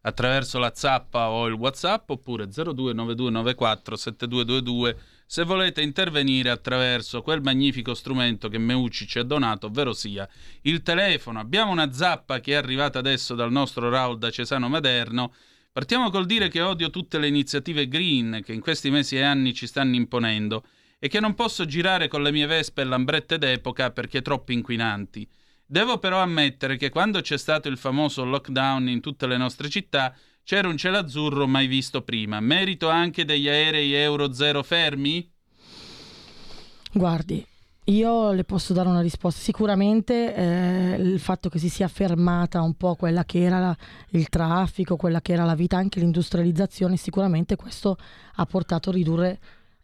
attraverso la zappa o il WhatsApp, oppure 0292947222 se volete intervenire attraverso quel magnifico strumento che Meucci ci ha donato, ovvero sia il telefono. Abbiamo una zappa che è arrivata adesso dal nostro Raul da Cesano Maderno. Partiamo col dire che odio tutte le iniziative green che in questi mesi e anni ci stanno imponendo e che non posso girare con le mie vespe e lambrette d'epoca perché troppo inquinanti. Devo però ammettere che quando c'è stato il famoso lockdown in tutte le nostre città c'era un cielo azzurro mai visto prima. Merito anche degli aerei Euro 0 fermi? Guardi, io le posso dare una risposta. Sicuramente il fatto che si sia fermata un po' quella che era il traffico, quella che era la vita, anche l'industrializzazione, sicuramente questo ha portato a ridurre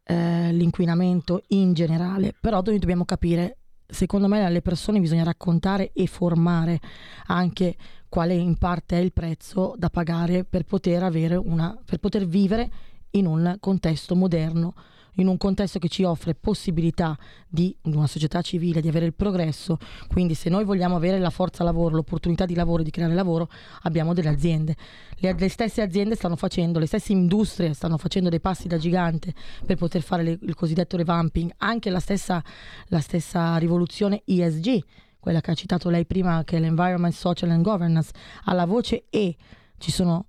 l'inquinamento in generale. Però noi dobbiamo capire, secondo me, alle persone bisogna raccontare e formare anche quale in parte è il prezzo da pagare per poter vivere in un contesto moderno, in un contesto che ci offre possibilità di una società civile, di avere il progresso. Quindi se noi vogliamo avere la forza lavoro, l'opportunità di lavoro, di creare lavoro, abbiamo delle aziende. Le stesse aziende stanno facendo, le stesse industrie stanno facendo dei passi da gigante per poter fare il cosiddetto revamping. Anche la stessa rivoluzione ESG, quella che ha citato lei prima, che è l'Environment, Social and Governance, alla voce E ci sono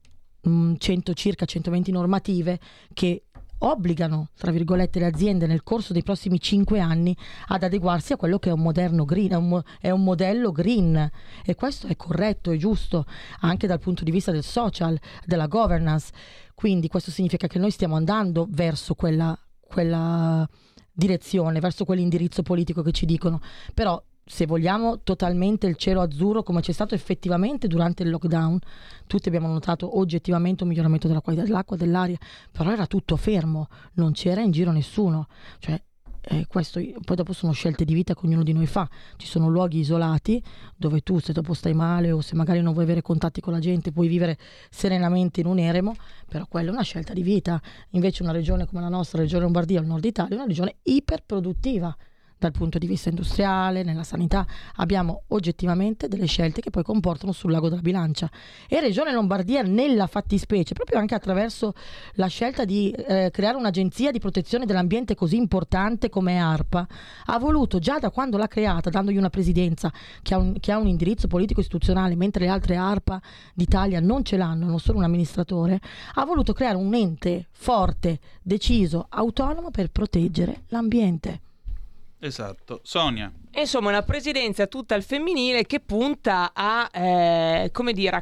circa 120 normative che obbligano, tra virgolette, le aziende nel corso dei prossimi 5 anni ad adeguarsi a quello che è un moderno green, è un modello green, e questo è corretto e giusto anche dal punto di vista del social, della governance. Quindi questo significa che noi stiamo andando verso quella direzione, verso quell'indirizzo politico che ci dicono. Però se vogliamo totalmente il cielo azzurro come c'è stato effettivamente durante il lockdown, tutti abbiamo notato oggettivamente un miglioramento della qualità dell'acqua, dell'aria, però era tutto fermo, non c'era in giro nessuno, cioè questo, poi dopo sono scelte di vita che ognuno di noi fa. Ci sono luoghi isolati dove tu, se dopo stai male o se magari non vuoi avere contatti con la gente, puoi vivere serenamente in un eremo, però quella è una scelta di vita. Invece una regione come la nostra, la regione Lombardia, il nord Italia, è una regione iperproduttiva dal punto di vista industriale, nella sanità. Abbiamo oggettivamente delle scelte che poi comportano sul lago della bilancia, e regione Lombardia nella fattispecie, proprio anche attraverso la scelta di creare un'agenzia di protezione dell'ambiente così importante come ARPA, ha voluto già da quando l'ha creata, dandogli una presidenza che ha un indirizzo politico istituzionale, mentre le altre ARPA d'Italia non ce l'hanno, non solo un amministratore, ha voluto creare un ente forte, deciso, autonomo per proteggere l'ambiente. Esatto. Sonia. Insomma, una presidenza tutta al femminile che punta a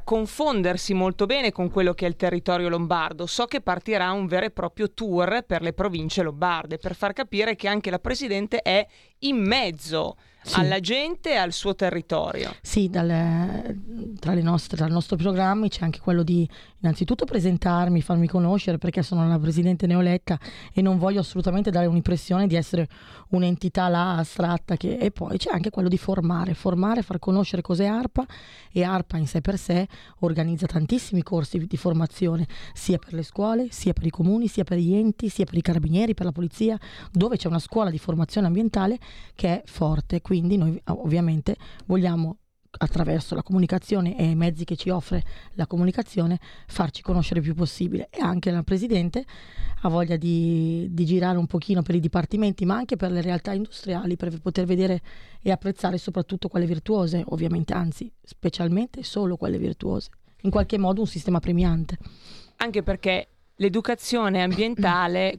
confondersi molto bene con quello che è il territorio lombardo. So che partirà un vero e proprio tour per le province lombarde, per far capire che anche la presidente è in mezzo, sì, alla gente e al suo territorio. Sì, tra i nostri programmi c'è anche quello di innanzitutto presentarmi, farmi conoscere, perché sono una presidente neoletta e non voglio assolutamente dare un'impressione di essere un'entità là astratta che... E poi c'è anche quello di formare, far conoscere cos'è ARPA, e ARPA in sé per sé organizza tantissimi corsi di formazione, sia per le scuole, sia per i comuni, sia per gli enti, sia per i carabinieri, per la polizia, dove c'è una scuola di formazione ambientale che è forte. Quindi noi ovviamente vogliamo, attraverso la comunicazione e i mezzi che ci offre la comunicazione, farci conoscere il più possibile. E anche la Presidente ha voglia di girare un pochino per i dipartimenti, ma anche per le realtà industriali, per poter vedere e apprezzare soprattutto quelle virtuose, ovviamente, anzi specialmente solo quelle virtuose, in qualche modo un sistema premiante. Anche perché l'educazione ambientale,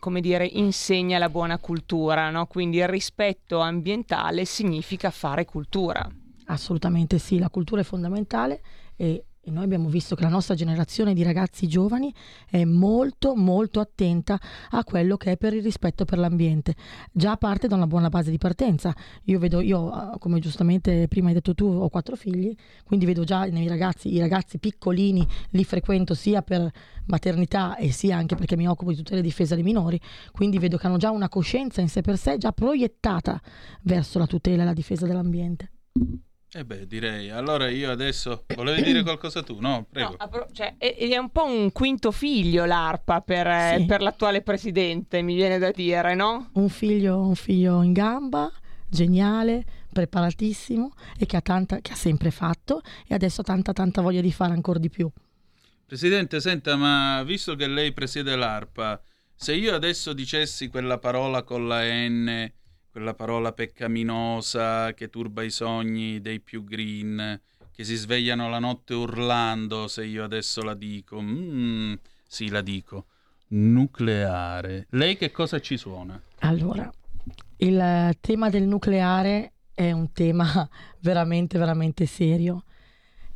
insegna la buona cultura, no? Quindi il rispetto ambientale significa fare cultura. Assolutamente sì, la cultura è fondamentale, e noi abbiamo visto che la nostra generazione di ragazzi giovani è molto molto attenta a quello che è per il rispetto per l'ambiente. Già parte da una buona base di partenza. Io, come giustamente prima hai detto tu, ho 4 figli, quindi vedo già nei i ragazzi piccolini, li frequento sia per maternità e sia anche perché mi occupo di tutte le difese dei minori, quindi vedo che hanno già una coscienza in sé per sé già proiettata verso la tutela e la difesa dell'ambiente. Direi, allora io adesso... Volevi dire qualcosa tu, no? Prego. No, è un po' un quinto figlio l'ARPA per l'attuale presidente, mi viene da dire, no? Un figlio in gamba, geniale, preparatissimo, e che ha sempre fatto, e adesso ha tanta voglia di fare ancora di più. Presidente, senta, ma visto che lei presiede l'ARPA, se io adesso dicessi quella parola con la N... quella parola peccaminosa che turba i sogni dei più green, che si svegliano la notte urlando, se io adesso la dico, sì, la dico, nucleare, lei che cosa ci suona? Allora, il tema del nucleare è un tema veramente, veramente serio,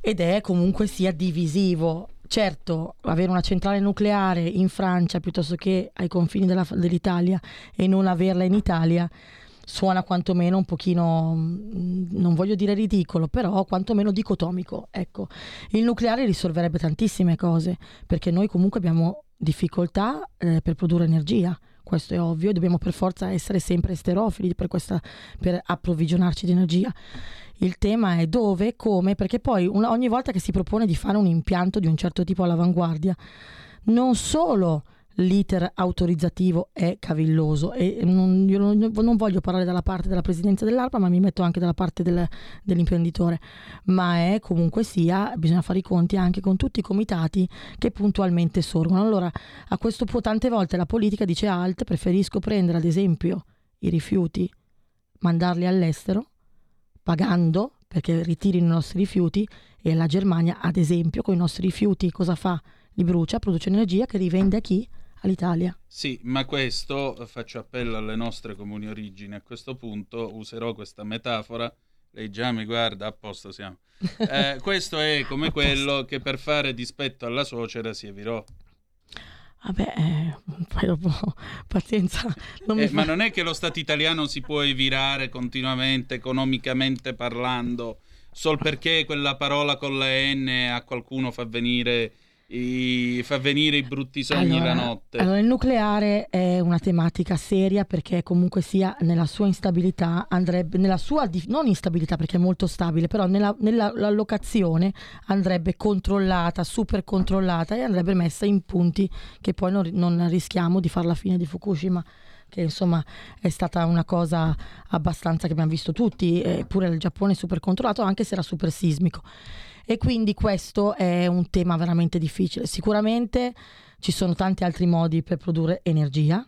ed è comunque sia divisivo. Certo, avere una centrale nucleare in Francia piuttosto che ai confini dell'Italia e non averla in Italia suona quantomeno un pochino, non voglio dire ridicolo, però quantomeno dicotomico. Ecco, il nucleare risolverebbe tantissime cose, perché noi comunque abbiamo difficoltà per produrre energia. Questo è ovvio, dobbiamo per forza essere sempre esterofili per approvvigionarci di energia. Il tema è dove, come, perché poi ogni volta che si propone di fare un impianto di un certo tipo all'avanguardia, non solo l'iter autorizzativo è cavilloso, e io non voglio parlare dalla parte della presidenza dell'ARPA, ma mi metto anche dalla parte dell'imprenditore, ma è comunque sia, bisogna fare i conti anche con tutti i comitati che puntualmente sorgono. Allora, a questo punto tante volte la politica dice alt, preferisco prendere ad esempio i rifiuti, mandarli all'estero pagando perché ritirino i nostri rifiuti, e la Germania ad esempio con i nostri rifiuti cosa fa? Li brucia, produce energia che rivende a chi? All'Italia. Sì, ma questo, faccio appello alle nostre comuni origini, a questo punto userò questa metafora, lei già mi guarda, a posto siamo. Questo è come quello che per fare dispetto alla suocera si evirò. Vabbè, poi dopo, pazienza. Ma non è che lo Stato italiano si può evirare continuamente, economicamente parlando, sol perché quella parola con la N a qualcuno fa venire fa venire i brutti sogni la notte. Allora, il nucleare è una tematica seria, perché comunque sia nella sua instabilità andrebbe, nella sua non instabilità perché è molto stabile, però l'allocazione andrebbe controllata, super controllata, e andrebbe messa in punti che poi non rischiamo di far la fine di Fukushima, che insomma è stata una cosa abbastanza che abbiamo visto tutti, eppure il Giappone è super controllato anche se era super sismico. E quindi questo è un tema veramente difficile. Sicuramente ci sono tanti altri modi per produrre energia,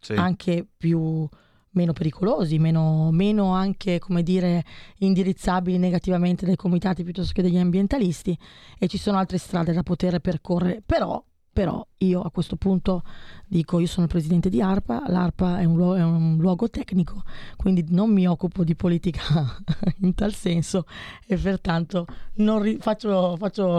sì, anche meno pericolosi, meno anche, come dire, indirizzabili negativamente dai comitati piuttosto che dagli ambientalisti, e ci sono altre strade da poter percorrere. Però io a questo punto dico, io sono il presidente di ARPA, l'ARPA è un luogo tecnico, quindi non mi occupo di politica in tal senso, e pertanto non faccio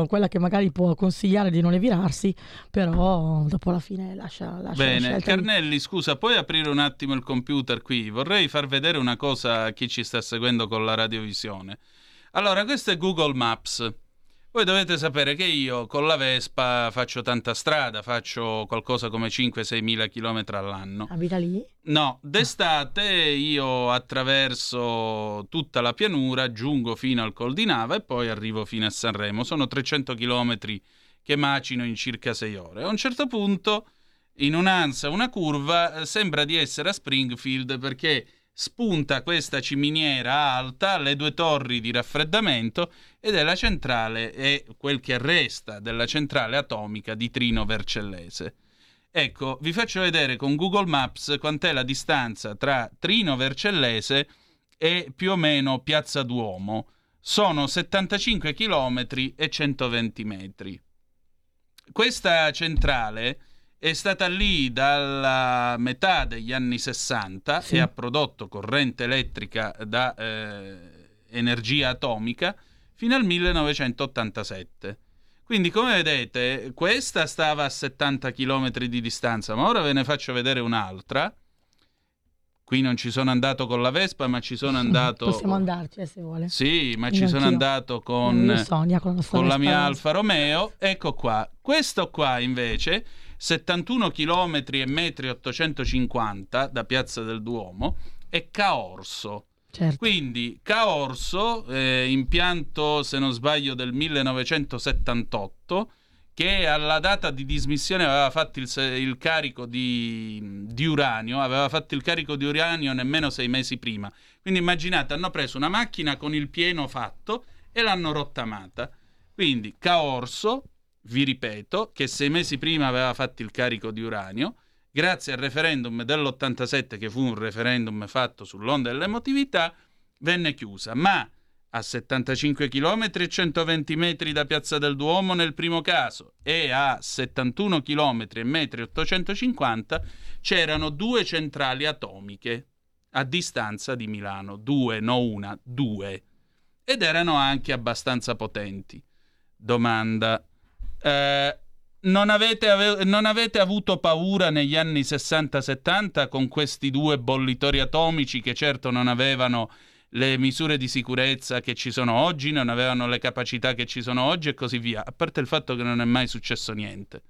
quella che magari può consigliare di non evirarsi, però dopo alla fine lascia bene. Carnelli, scusa, puoi aprire un attimo il computer qui? Vorrei far vedere una cosa a chi ci sta seguendo con la radiovisione. Allora, questo è Google Maps. Voi dovete sapere che io con la Vespa faccio tanta strada, faccio qualcosa come 5-6 mila chilometri all'anno. Abita lì? No, d'estate io attraverso tutta la pianura, giungo fino al Col di Nava e poi arrivo fino a Sanremo. Sono 300 chilometri che macino in circa 6 ore. A un certo punto, in un'ansa, una curva, sembra di essere a Springfield, perché spunta questa ciminiera alta, le due torri di raffreddamento, ed è la centrale, e quel che resta della centrale atomica di Trino Vercellese. Ecco, vi faccio vedere con Google Maps quant'è la distanza tra Trino Vercellese e più o meno Piazza Duomo. Sono 75 chilometri e 120 metri. Questa centrale è stata lì dalla metà degli anni 60, sì, e ha prodotto corrente elettrica da energia atomica fino al 1987. Quindi, come vedete, questa stava a 70 km di distanza, ma ora ve ne faccio vedere un'altra. Qui non ci sono andato con la Vespa, ma ci sono andato... Possiamo andarci, se vuole. Sì, ma ci sono andato con la mia Alfa Romeo. Ecco qua. Questo qua, invece... 71 km e metri 850 da Piazza del Duomo e Caorso. Certo. Quindi Caorso, impianto se non sbaglio del 1978, che alla data di dismissione aveva fatto il carico di uranio, aveva fatto il carico di uranio nemmeno 6 mesi prima. Quindi immaginate, hanno preso una macchina con il pieno fatto e l'hanno rottamata. Quindi Caorso, vi ripeto, che 6 mesi prima aveva fatto il carico di uranio, grazie al referendum dell'87, che fu un referendum fatto sull'onda dell'emotività, venne chiusa. Ma a 75 km e 120 metri da Piazza del Duomo nel primo caso e a 71 km e metri 850 c'erano 2 centrali atomiche a distanza di Milano, 2, no 1, 2, ed erano anche abbastanza potenti. Domanda: non avete avuto paura negli anni 60-70 con questi 2 bollitori atomici, che certo non avevano le misure di sicurezza che ci sono oggi, non avevano le capacità che ci sono oggi e così via, a parte il fatto che non è mai successo niente,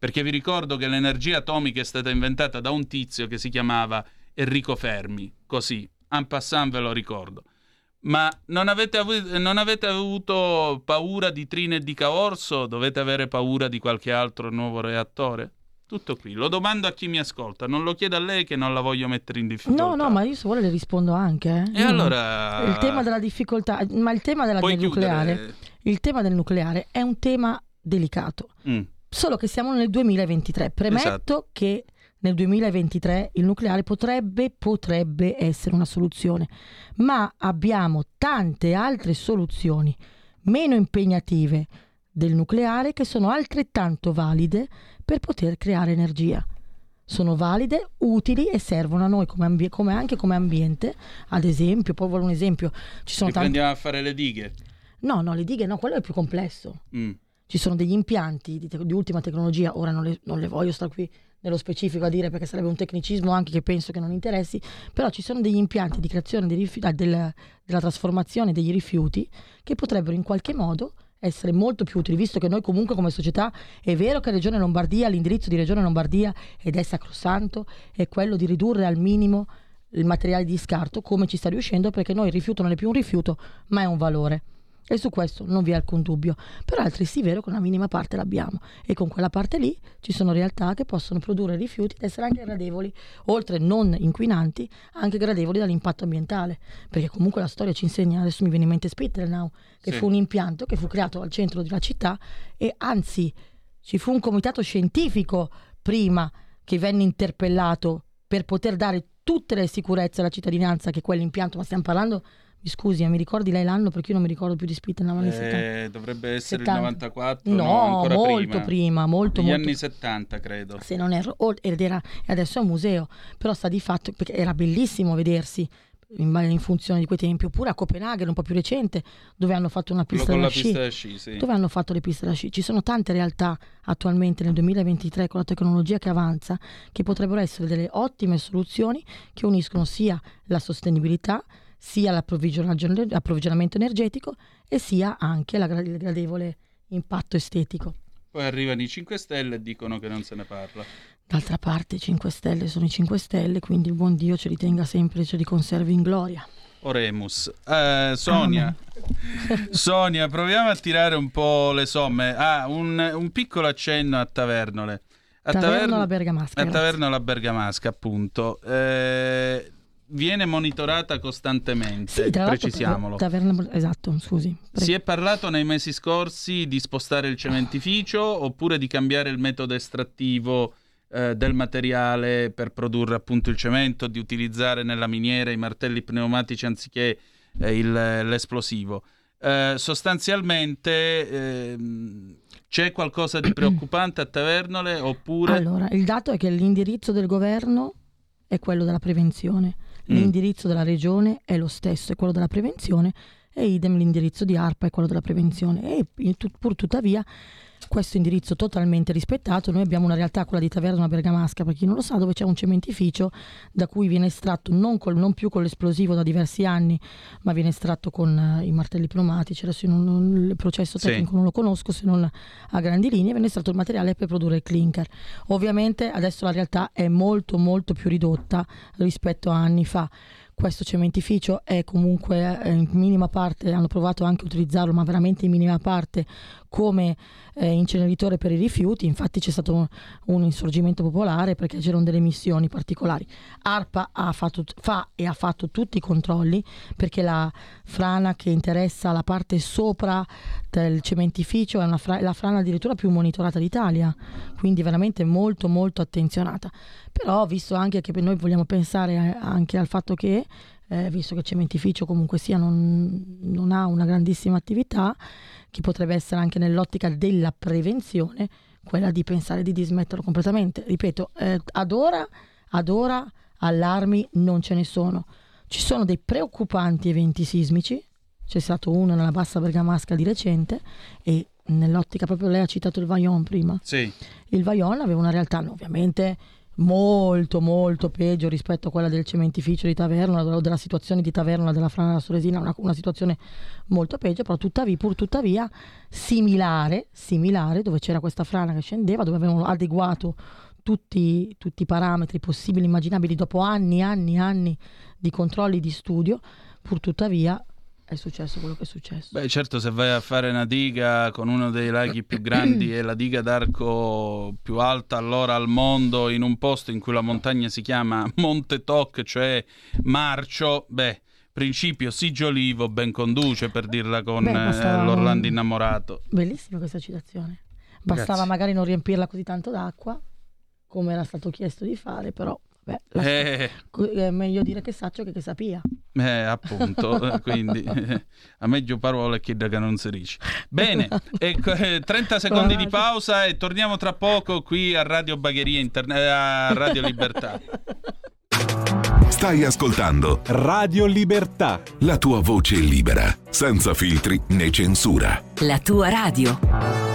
perché vi ricordo che l'energia atomica è stata inventata da un tizio che si chiamava Enrico Fermi, così en passant ve lo ricordo. Ma non avete avuto paura di Trino e di Caorso? Dovete avere paura di qualche altro nuovo reattore? Tutto qui, lo domando a chi mi ascolta, non lo chiedo a lei che non la voglio mettere in difficoltà. No, ma io se vuole le rispondo anche. E allora... Il tema della difficoltà, ma il tema del nucleare, il tema del nucleare è un tema delicato, solo che siamo nel 2023, premetto, esatto, che... Nel 2023 il nucleare potrebbe essere una soluzione, ma abbiamo tante altre soluzioni meno impegnative del nucleare che sono altrettanto valide per poter creare energia. Sono valide, utili e servono a noi come anche come ambiente. Ad esempio, poi voglio un esempio, ci sono tanti... Andiamo a fare le dighe? No, le dighe no, quello è più complesso. Ci sono degli impianti di ultima tecnologia, ora non le voglio stare qui nello specifico a dire, perché sarebbe un tecnicismo anche che penso che non interessi, però ci sono degli impianti di creazione dei rifiuti, della trasformazione degli rifiuti, che potrebbero in qualche modo essere molto più utili, visto che noi comunque come società, è vero che Regione Lombardia, l'indirizzo di Regione Lombardia, ed è sacrosanto, è quello di ridurre al minimo il materiale di scarto, come ci sta riuscendo, perché noi il rifiuto non è più un rifiuto ma è un valore, e su questo non vi è alcun dubbio. Però altresì è vero che una minima parte l'abbiamo, e con quella parte lì ci sono realtà che possono produrre rifiuti ed essere anche gradevoli, oltre non inquinanti, anche gradevoli dall'impatto ambientale, perché comunque la storia ci insegna. Adesso mi viene in mente Spittelnau, che sì, fu un impianto che fu creato al centro della città, e anzi ci fu un comitato scientifico prima che venne interpellato per poter dare tutte le sicurezze alla cittadinanza che quell'impianto, ma stiamo parlando, mi scusi, mi ricordi lei l'anno, perché io non mi ricordo più di Spittelnau, dovrebbe essere 70. Il 94, no, ancora molto prima, molto negli anni 70 credo, se non erro, ed era, adesso è un museo, però sta di fatto, perché era bellissimo vedersi in funzione di quei tempi. Oppure a Copenaghen, un po' più recente, dove hanno fatto una pista da sci, sì, dove hanno fatto le piste da sci. Ci sono tante realtà attualmente nel 2023, con la tecnologia che avanza, che potrebbero essere delle ottime soluzioni che uniscono sia la sostenibilità, sia l'approvvigionamento energetico, e sia anche il gradevole impatto estetico. Poi arrivano i 5 Stelle e dicono che non se ne parla. D'altra parte i 5 Stelle sono i 5 Stelle, quindi il buon Dio ce li tenga sempre, ce li conservi in gloria. Oremus. Sonia, Sonia, proviamo a tirare un po' le somme. Un piccolo accenno a Tavernole. A Tavernola Bergamasca. A Tavernola Bergamasca, appunto. Viene monitorata costantemente, sì, precisiamolo. Esatto, scusi. Si è parlato nei mesi scorsi di spostare il cementificio oppure di cambiare il metodo estrattivo del materiale per produrre appunto il cemento, di utilizzare nella miniera i martelli pneumatici anziché l'esplosivo. Sostanzialmente c'è qualcosa di preoccupante a Tavernole oppure... Allora, il dato è che l'indirizzo del governo è quello della prevenzione, l'indirizzo della regione è lo stesso, è quello della prevenzione, e idem l'indirizzo di ARPA è quello della prevenzione, e pur tuttavia questo indirizzo totalmente rispettato. Noi abbiamo una realtà, quella di Taverna Bergamasca, per chi non lo sa, dove c'è un cementificio da cui viene estratto non più con l'esplosivo da diversi anni, ma viene estratto con i martelli pneumatici. Adesso il processo tecnico non lo conosco, se non a grandi linee, viene estratto il materiale per produrre il clinker. Ovviamente adesso la realtà è molto molto più ridotta rispetto a anni fa. Questo cementificio è comunque in minima parte, hanno provato anche a utilizzarlo, ma veramente in minima parte, come inceneritore per i rifiuti. Infatti c'è stato un insorgimento popolare perché c'erano delle missioni particolari. ARPA ha fatto tutti i controlli, perché la frana che interessa la parte sopra del cementificio è la frana addirittura più monitorata d'Italia, quindi veramente molto molto attenzionata. Però visto anche che noi vogliamo pensare anche al fatto che visto che il cementificio comunque sia non ha una grandissima attività, che potrebbe essere anche nell'ottica della prevenzione quella di pensare di dismetterlo completamente. Ripeto, ad ora allarmi non ce ne sono. Ci sono dei preoccupanti eventi sismici, c'è stato uno nella bassa Bergamasca di recente, e nell'ottica proprio, lei ha citato il Vajont prima, sì. Il Vajont aveva una realtà ovviamente molto molto peggio rispetto a quella del cementificio di Tavernola, o della situazione di Tavernola, della frana della Soresina, una situazione molto peggio, però pur tuttavia similare, dove c'era questa frana che scendeva, dove avevano adeguato tutti i parametri possibili e immaginabili dopo anni di controlli, di studio. Pur tuttavia è successo quello che è successo. Beh, certo, se vai a fare una diga con uno dei laghi più grandi e la diga d'arco più alta allora al mondo, in un posto in cui la montagna si chiama Monte Toc, cioè marcio, principio Sigiolivo ben conduce, per dirla con l'Orlando innamorato. Bellissima questa citazione. Bastava magari non riempirla così tanto d'acqua come era stato chiesto di fare, però è meglio dire che saccio che sapia. Appunto, quindi a meglio parole che da non si dice. Bene, 30 secondi di pausa e torniamo tra poco qui a Radio Bagheria a Radio Libertà. Stai ascoltando Radio Libertà, la tua voce libera, senza filtri né censura. La tua radio.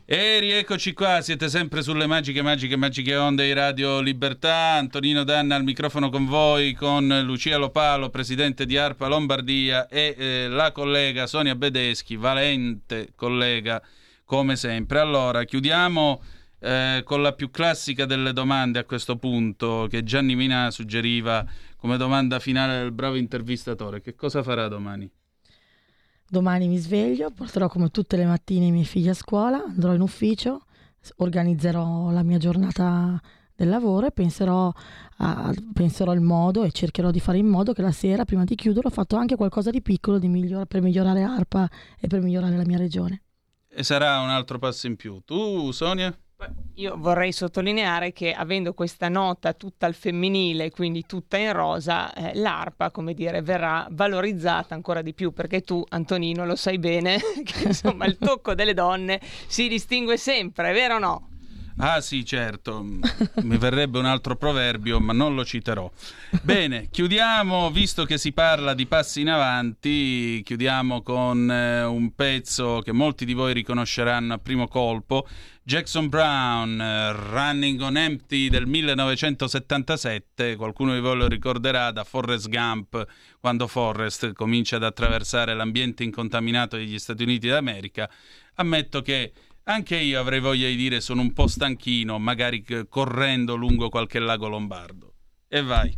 E rieccoci qua, siete sempre sulle magiche onde di Radio Libertà. Antonino Danna al microfono con voi, con Lucia Lopalo, presidente di ARPA Lombardia, e la collega Sonia Bedeschi, valente collega come sempre. Allora, chiudiamo con la più classica delle domande a questo punto, che Gianni Minà suggeriva come domanda finale del bravo intervistatore. Che cosa farà domani? Domani mi sveglio, porterò come tutte le mattine i miei figli a scuola, andrò in ufficio, organizzerò la mia giornata del lavoro e penserò il modo e cercherò di fare in modo che la sera, prima di chiudere, ho fatto anche qualcosa di piccolo per migliorare ARPA e per migliorare la mia regione. E sarà un altro passo in più. Tu, Sonia? Io vorrei sottolineare che, avendo questa nota tutta al femminile, quindi tutta in rosa, l'ARPA, come dire, verrà valorizzata ancora di più, perché tu, Antonino, lo sai bene che insomma il tocco delle donne si distingue sempre, è vero o no? Ah sì, certo, mi verrebbe un altro proverbio, ma non lo citerò. Bene, chiudiamo, visto che si parla di passi in avanti, chiudiamo con un pezzo che molti di voi riconosceranno a primo colpo, Jackson Brown, Running on Empty del 1977, qualcuno di voi lo ricorderà da Forrest Gump, quando Forrest comincia ad attraversare l'ambiente incontaminato degli Stati Uniti d'America. Ammetto che anche io avrei voglia di dire sono un po' stanchino, magari correndo lungo qualche lago lombardo. E vai.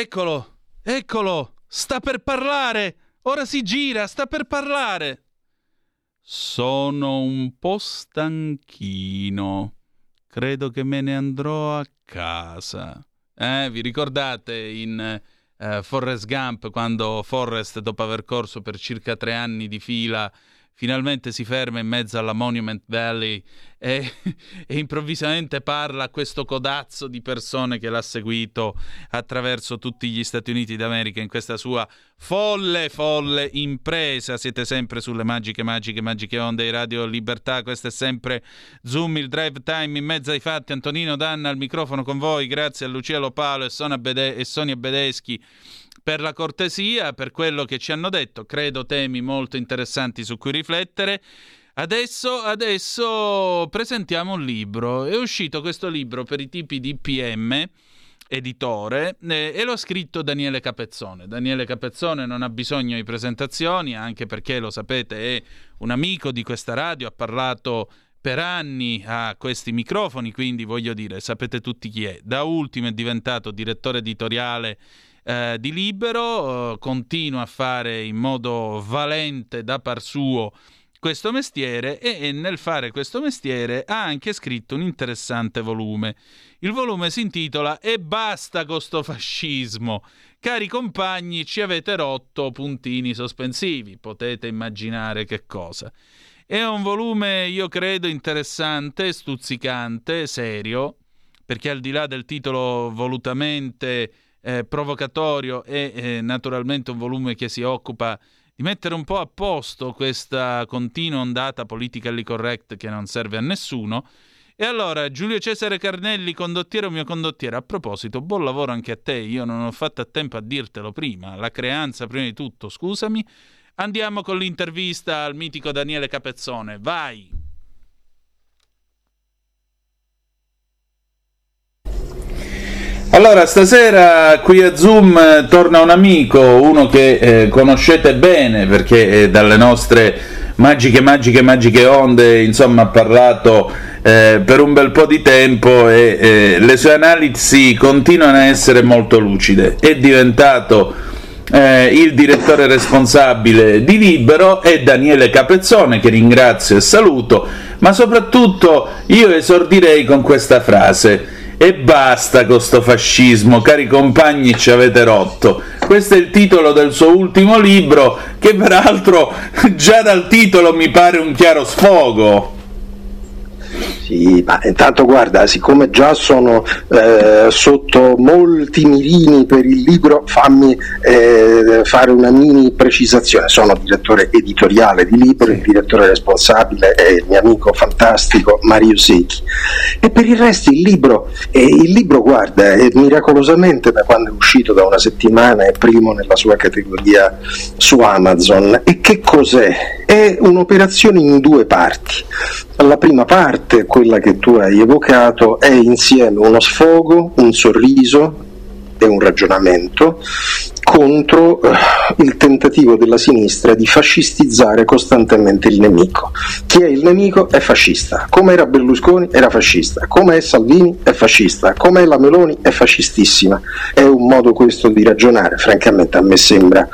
Eccolo, eccolo, sta per parlare, ora si gira, sta per parlare. Sono un po' stanchino, credo che me ne andrò a casa. Vi ricordate in Forrest Gump, quando Forrest, dopo aver corso per circa 3 anni di fila, finalmente si ferma in mezzo alla Monument Valley e improvvisamente parla a questo codazzo di persone che l'ha seguito attraverso tutti gli Stati Uniti d'America in questa sua folle impresa. Siete sempre sulle magiche onde di Radio Libertà. Questo è sempre Zoom, il drive time in mezzo ai fatti. Antonino Danna al microfono con voi, grazie a Lucia Lopalo e Sonia Bedeschi per la cortesia, per quello che ci hanno detto. Credo temi molto interessanti su cui riflettere. Adesso presentiamo un libro. È uscito questo libro per i tipi di PM, editore, e lo ha scritto Daniele Capezzone. Daniele Capezzone non ha bisogno di presentazioni, anche perché, lo sapete, è un amico di questa radio, ha parlato per anni a questi microfoni, quindi voglio dire, sapete tutti chi è. Da ultimo è diventato direttore editoriale di Libero, continua a fare in modo valente da par suo questo mestiere e nel fare questo mestiere ha anche scritto un interessante volume. Il volume si intitola "E basta con sto fascismo. Cari compagni, ci avete rotto puntini sospensivi". Potete immaginare che cosa. È un volume, io credo, interessante, stuzzicante, serio, perché al di là del titolo volutamente provocatorio e naturalmente un volume che si occupa di mettere un po' a posto questa continua ondata politically correct che non serve a nessuno. E allora, Giulio Cesare Carnelli, condottiero o mio condottiero, a proposito, buon lavoro anche a te, io non ho fatto a tempo a dirtelo prima, la creanza prima di tutto, scusami. Andiamo con l'intervista al mitico Daniele Capezzone, vai! Allora, stasera qui a Zoom torna un amico, uno che conoscete bene perché dalle nostre magiche onde, insomma, ha parlato per un bel po' di tempo e le sue analisi continuano a essere molto lucide. È diventato il direttore responsabile di Libero, è Daniele Capezzone, che ringrazio e saluto, ma soprattutto io esordirei con questa frase: "E basta con sto fascismo, cari compagni, ci avete rotto". Questo è il titolo del suo ultimo libro, che peraltro già dal titolo mi pare un chiaro sfogo. Sì, ma intanto guarda, siccome già sono sotto molti mirini per il libro, fammi fare una mini precisazione. Sono direttore editoriale di Libero, il direttore responsabile è il mio amico fantastico Mario Secchi, e per il resto il libro guarda, miracolosamente da quando è uscito da una settimana è primo nella sua categoria su Amazon. E che cos'è? È un'operazione in due parti. La prima parte, quella che tu hai evocato, è insieme uno sfogo, un sorriso e un ragionamento contro il tentativo della sinistra di fascistizzare costantemente il nemico. Chi è il nemico è fascista, come era Berlusconi era fascista, come è Salvini è fascista, come è la Meloni è fascistissima. È un modo questo di ragionare, francamente a me sembra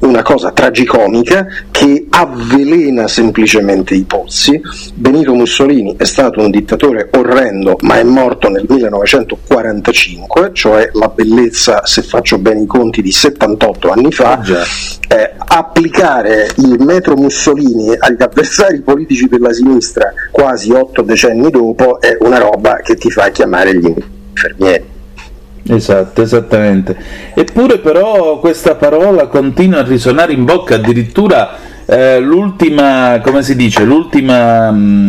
una cosa tragicomica che avvelena semplicemente i pozzi. Benito Mussolini è stato un dittatore orrendo, ma è morto nel 1945, cioè la bellezza, se faccio bene i conti, di 78 anni fa. Applicare il metro Mussolini agli avversari politici della sinistra quasi 8 decenni dopo è una roba che ti fa chiamare gli infermieri. Esatto, esattamente. Eppure però questa parola continua a risuonare in bocca, addirittura l'ultima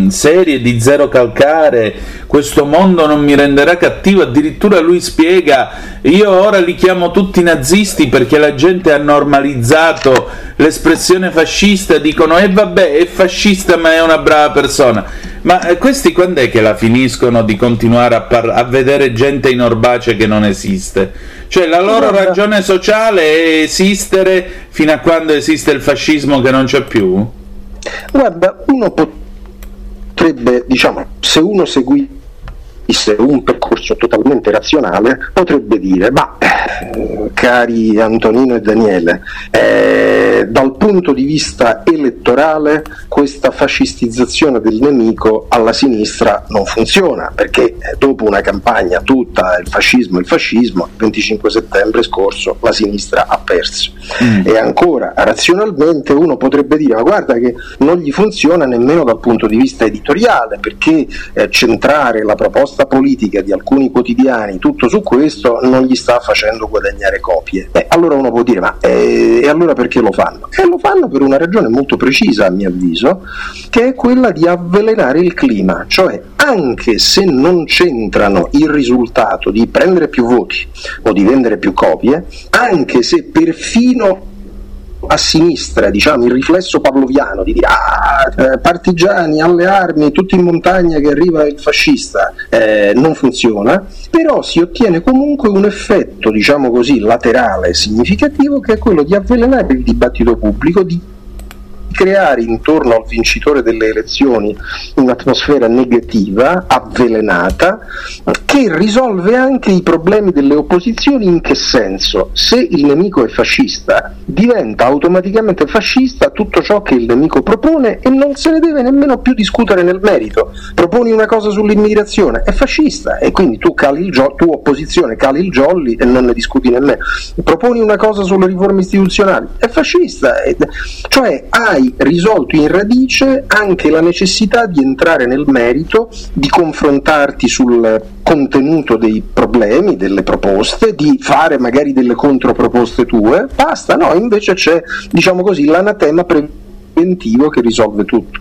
serie di Zero Calcare, "Questo mondo non mi renderà cattivo", addirittura lui spiega: "Io ora li chiamo tutti nazisti perché la gente ha normalizzato l'espressione fascista, dicono e vabbè è fascista ma è una brava persona". Ma questi quando è che la finiscono di continuare a vedere gente in orbace che non esiste? Cioè la loro ragione sociale è esistere fino a quando esiste il fascismo che non c'è più? Guarda, uno potrebbe, diciamo, se uno seguì seguisse un percorso totalmente razionale, potrebbe dire: ma cari Antonino e Daniele, dal punto di vista elettorale questa fascistizzazione del nemico alla sinistra non funziona, perché dopo una campagna tutta il fascismo, il 25 settembre scorso la sinistra ha perso. E ancora razionalmente uno potrebbe dire: ma guarda che non gli funziona nemmeno dal punto di vista editoriale, perché centrare la proposta politica di alcuni quotidiani tutto su questo non gli sta facendo guadagnare copie. Allora uno può dire: ma e allora perché lo fanno? E lo fanno per una ragione molto precisa, a mio avviso, che è quella di avvelenare il clima, cioè anche se non c'entrano il risultato di prendere più voti o di vendere più copie, anche se perfino a sinistra, diciamo, il riflesso pavloviano di dire: partigiani alle armi, tutti in montagna che arriva il fascista, non funziona, però si ottiene comunque un effetto, diciamo così, laterale significativo, che è quello di avvelenare il dibattito pubblico, di creare intorno al vincitore delle elezioni un'atmosfera negativa, avvelenata, che risolve anche i problemi delle opposizioni. In che senso? Se il nemico è fascista, diventa automaticamente fascista tutto ciò che il nemico propone e non se ne deve nemmeno più discutere nel merito. Proponi una cosa sull'immigrazione, è fascista, e quindi tu opposizione cali il jolly e non ne discuti nemmeno. Proponi una cosa sulle riforme istituzionali, è fascista, cioè hai risolto in radice anche la necessità di entrare nel merito, di confrontarti sul contenuto dei problemi, delle proposte, di fare magari delle controproposte tue. Basta, no, invece c'è, diciamo così, l'anatema preventivo che risolve tutto.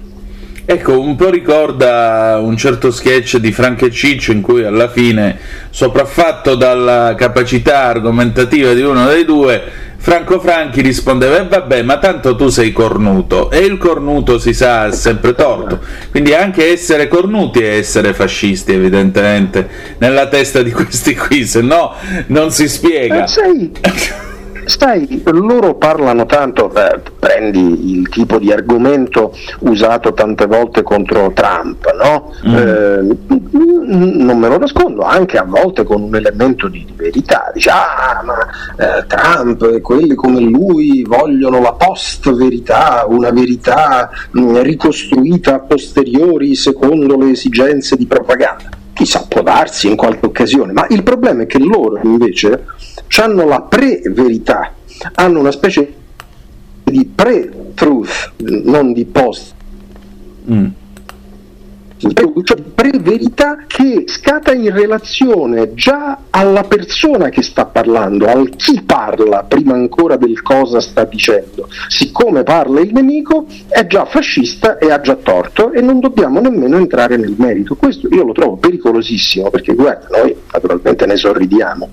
Ecco, un po' ricorda un certo sketch di Frank e Ciccio, in cui alla fine, sopraffatto dalla capacità argomentativa di uno dei due, Franco Franchi rispondeva: vabbè, ma tanto tu sei cornuto, e il cornuto, si sa, è sempre torto. Quindi anche essere cornuti è essere fascisti, evidentemente, nella testa di questi qui, se no non si spiega. Sai, loro parlano tanto, prendi il tipo di argomento usato tante volte contro Trump, no? Non me lo nascondo, anche a volte con un elemento di verità. Dice: ma Trump e quelli come lui vogliono la post-verità, una verità ricostruita a posteriori secondo le esigenze di propaganda. Chissà, può darsi in qualche occasione, ma il problema è che loro invece hanno la pre-verità, hanno una specie di pre-truth, non di post. Cioè pre-verità che scatta in relazione già alla persona che sta parlando, al chi parla, prima ancora del cosa sta dicendo. Siccome parla il nemico, è già fascista e ha già torto, e non dobbiamo nemmeno entrare nel merito. Questo io lo trovo pericolosissimo, perché guarda, noi naturalmente ne sorridiamo,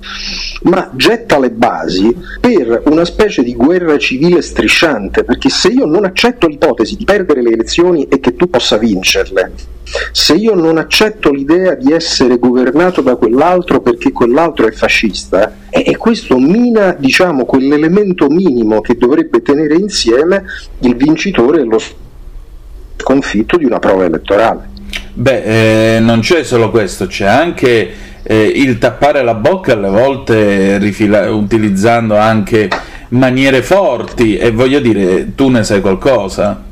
ma getta le basi per una specie di guerra civile strisciante, perché se io non accetto l'ipotesi di perdere le elezioni e che tu possa vincerle, se io non accetto l'idea di essere governato da quell'altro perché quell'altro è fascista, e questo mina, diciamo, quell'elemento minimo che dovrebbe tenere insieme il vincitore e lo sconfitto di una prova elettorale. Non c'è solo questo, c'è anche il tappare la bocca alle volte utilizzando anche maniere forti, e voglio dire, tu ne sai qualcosa?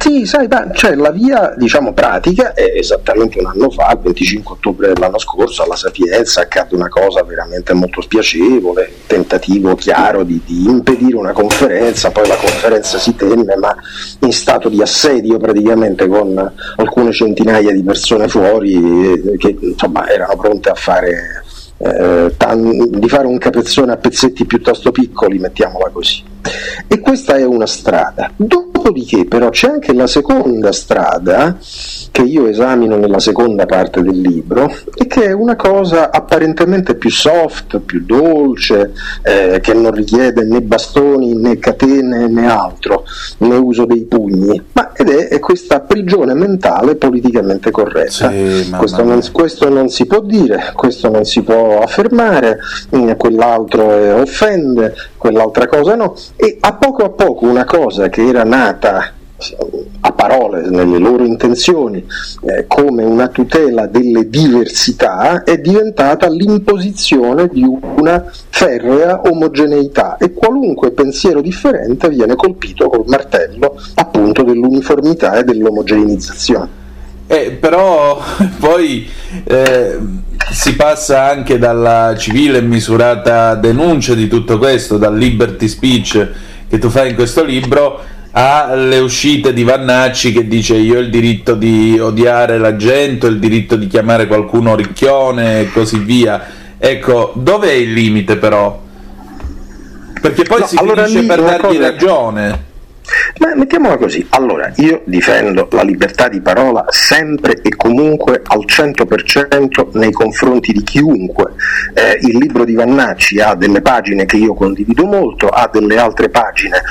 Sì, sai, cioè la via, diciamo, pratica è esattamente un anno fa, il 25 ottobre dell'anno scorso, alla Sapienza accade una cosa veramente molto spiacevole, tentativo chiaro di impedire una conferenza. Poi la conferenza si tenne, ma in stato di assedio praticamente, con alcune centinaia di persone fuori che, insomma, erano pronte a fare di fare un capezzone a pezzetti piuttosto piccoli, mettiamola così. E questa è una strada. Dopodiché però c'è anche la seconda strada, che io esamino nella seconda parte del libro, e che è una cosa apparentemente più soft, più dolce, che non richiede né bastoni né catene né altro, né uso dei pugni, ed è questa prigione mentale politicamente corretta. Sì, questo non si può dire, questo non si può affermare, quell'altro offende, quell'altra cosa no. E a poco una cosa che era nata a parole, nelle loro intenzioni, come una tutela delle diversità, è diventata l'imposizione di una ferrea omogeneità, e qualunque pensiero differente viene colpito col martello appunto dell'uniformità e dell'omogeneizzazione. Però poi si passa anche dalla civile e misurata denuncia di tutto questo, dal liberty speech che tu fai in questo libro, alle uscite di Vannacci che dice: io ho il diritto di odiare la gente, ho il diritto di chiamare qualcuno ricchione e così via. Ecco, dov'è il limite però? Perché poi finisce per dargli ragione. Ma mettiamola così, allora io difendo la libertà di parola sempre e comunque al 100% nei confronti di chiunque. Il libro di Vannacci ha delle pagine che io condivido molto, ha delle altre pagine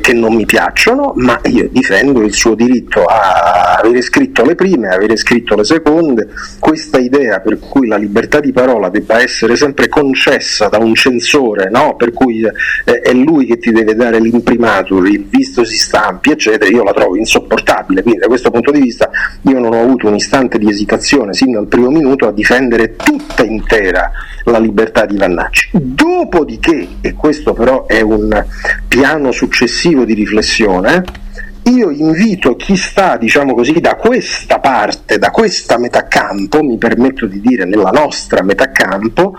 che non mi piacciono, ma io difendo il suo diritto a avere scritto le prime, avere scritto le seconde. Questa idea per cui la libertà di parola debba essere sempre concessa da un censore, no? Per cui è lui che ti deve dare l'imprimatur, il visto si stampi eccetera, io la trovo insopportabile. Quindi da questo punto di vista io non ho avuto un istante di esitazione sin dal primo minuto a difendere tutta intera la libertà di Vannacci. Dopodiché, e questo però è un piano successivo di riflessione, io invito chi sta, diciamo così, da questa parte, da questa metà campo, mi permetto di dire nella nostra metà campo,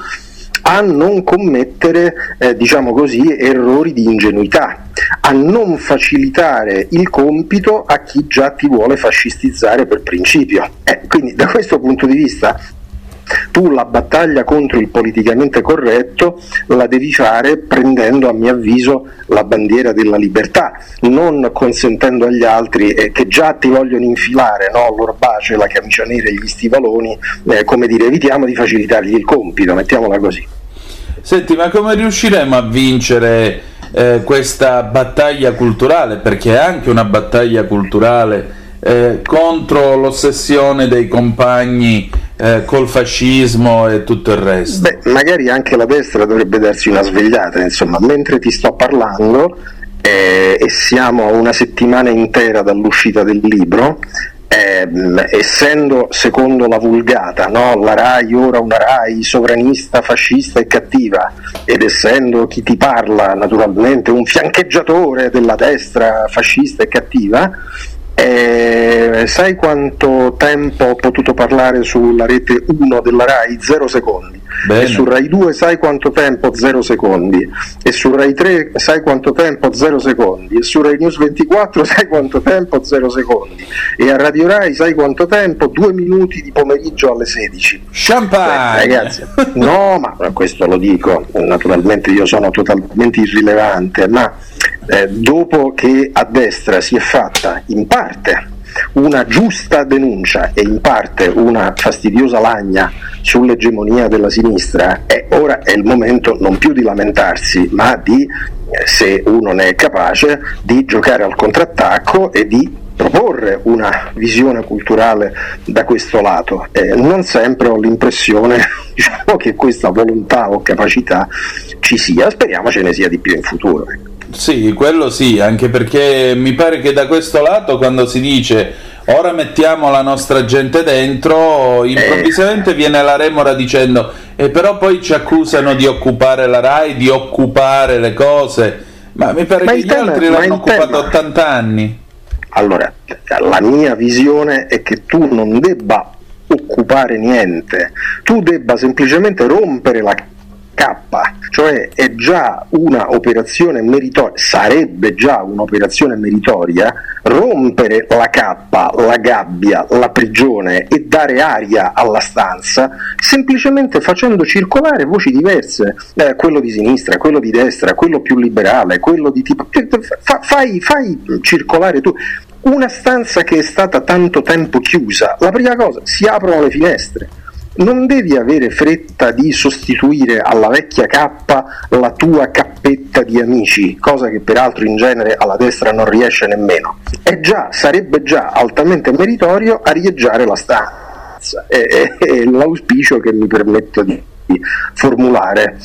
a non commettere diciamo così errori di ingenuità, a non facilitare il compito a chi già ti vuole fascistizzare per principio. Quindi da questo punto di vista tu la battaglia contro il politicamente corretto la devi fare prendendo, a mio avviso, la bandiera della libertà, non consentendo agli altri che già ti vogliono infilare, no, l'orbace, la camicia nera e gli stivaloni, come dire, evitiamo di facilitargli il compito, mettiamola così. Senti, ma come riusciremo a vincere questa battaglia culturale, perché è anche una battaglia culturale, contro l'ossessione dei compagni col fascismo e tutto il resto? Beh, magari anche la destra dovrebbe darsi una svegliata, insomma. Mentre ti sto parlando, e siamo a una settimana intera dall'uscita del libro, essendo secondo la vulgata, no, la RAI ora una RAI sovranista, fascista e cattiva, ed essendo chi ti parla naturalmente un fiancheggiatore della destra fascista e cattiva, sai quanto tempo ho potuto parlare sulla rete 1 della RAI? 0 secondi. Bene. E su RAI 2 sai quanto tempo? 0 secondi. E su RAI 3 sai quanto tempo? 0 secondi. E su RAI News 24 sai quanto tempo? 0 secondi. E a Radio RAI sai quanto tempo? 2 minuti di pomeriggio alle 16. Champagne! Ragazzi, no, ma questo lo dico, naturalmente io sono totalmente irrilevante, ma dopo che a destra si è fatta in parte una giusta denuncia e in parte una fastidiosa lagna sull'egemonia della sinistra, ora è il momento non più di lamentarsi, ma di, se uno ne è capace, di giocare al contrattacco e di proporre una visione culturale da questo lato. Non sempre ho l'impressione, diciamo, che questa volontà o capacità ci sia, speriamo ce ne sia di più in futuro. Sì, quello sì, anche perché mi pare che da questo lato, quando si dice ora mettiamo la nostra gente dentro, improvvisamente viene la remora dicendo però poi ci accusano di occupare la RAI, di occupare le cose, ma mi pare che gli altri l'hanno occupato 80 anni. Allora, la mia visione è che tu non debba occupare niente, tu debba semplicemente rompere la cappa, cioè è già una operazione meritoria, sarebbe già un'operazione meritoria rompere la cappa, la gabbia, la prigione e dare aria alla stanza semplicemente facendo circolare voci diverse, quello di sinistra, quello di destra, quello più liberale, quello di tipo, fai circolare tu. Una stanza che è stata tanto tempo chiusa, la prima cosa, si aprono le finestre. Non devi avere fretta di sostituire alla vecchia cappa la tua cappetta di amici, cosa che peraltro in genere alla destra non riesce nemmeno. Sarebbe già altamente meritorio arieggiare la stanza. È l'auspicio che mi permetto di formulare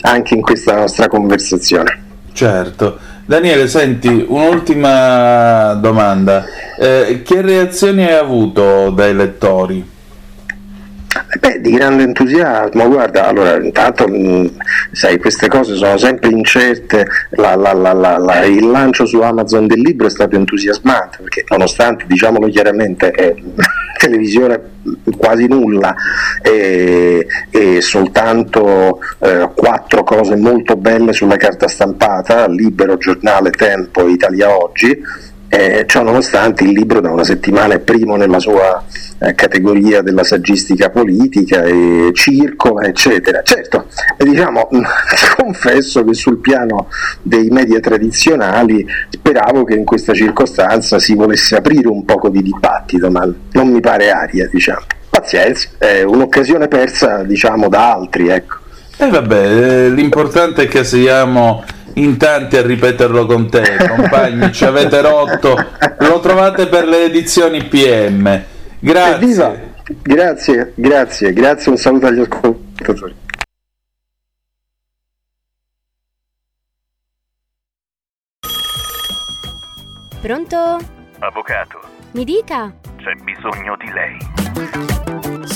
anche in questa nostra conversazione. Certo. Daniele, senti, un'ultima domanda. Che reazioni hai avuto dai lettori? Beh, di grande entusiasmo. Guarda, allora, intanto sai, queste cose sono sempre incerte. Il lancio su Amazon del libro è stato entusiasmante, perché nonostante, diciamolo chiaramente, televisione quasi nulla e soltanto 4 cose molto belle sulla carta stampata, Libero, Giornale, Tempo, Italia Oggi. Ciò nonostante, il libro da una settimana è primo nella sua categoria della saggistica politica e circola, eccetera. Certo, diciamo, confesso che sul piano dei media tradizionali speravo che in questa circostanza si volesse aprire un poco di dibattito, ma non mi pare aria, diciamo. Pazienza, è un'occasione persa, diciamo, da altri, ecco. Vabbè, l'importante è che siamo in tanti a ripeterlo con te, compagni. Ci avete rotto, lo trovate per le edizioni PM. Grazie. Grazie, un saluto agli ascoltatori. Pronto? Avvocato. Mi dica. C'è bisogno di lei.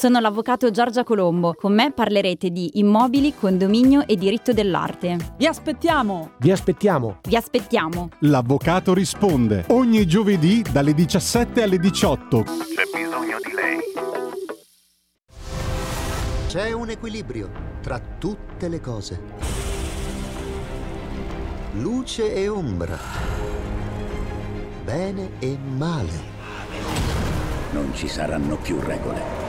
Sono l'avvocato Giorgia Colombo, con me parlerete di immobili, condominio e diritto dell'arte. Vi aspettiamo! Vi aspettiamo! Vi aspettiamo! L'avvocato risponde ogni giovedì dalle 17 alle 18. C'è bisogno di lei. C'è un equilibrio tra tutte le cose. Luce e ombra. Bene e male. Non ci saranno più regole.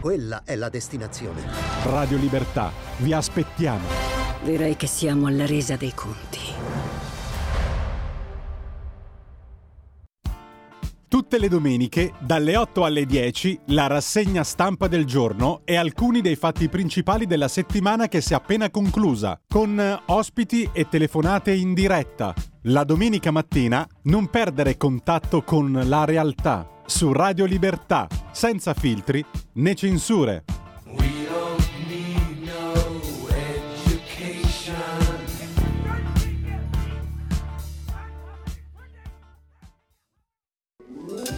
Quella è la destinazione. Radio Libertà, vi aspettiamo. Direi che siamo alla resa dei conti. Tutte le domeniche, dalle 8 alle 10, la rassegna stampa del giorno e alcuni dei fatti principali della settimana che si è appena conclusa, con ospiti e telefonate in diretta. La domenica mattina, non perdere contatto con la realtà. Su Radio Libertà, senza filtri né censure. We don't need no education.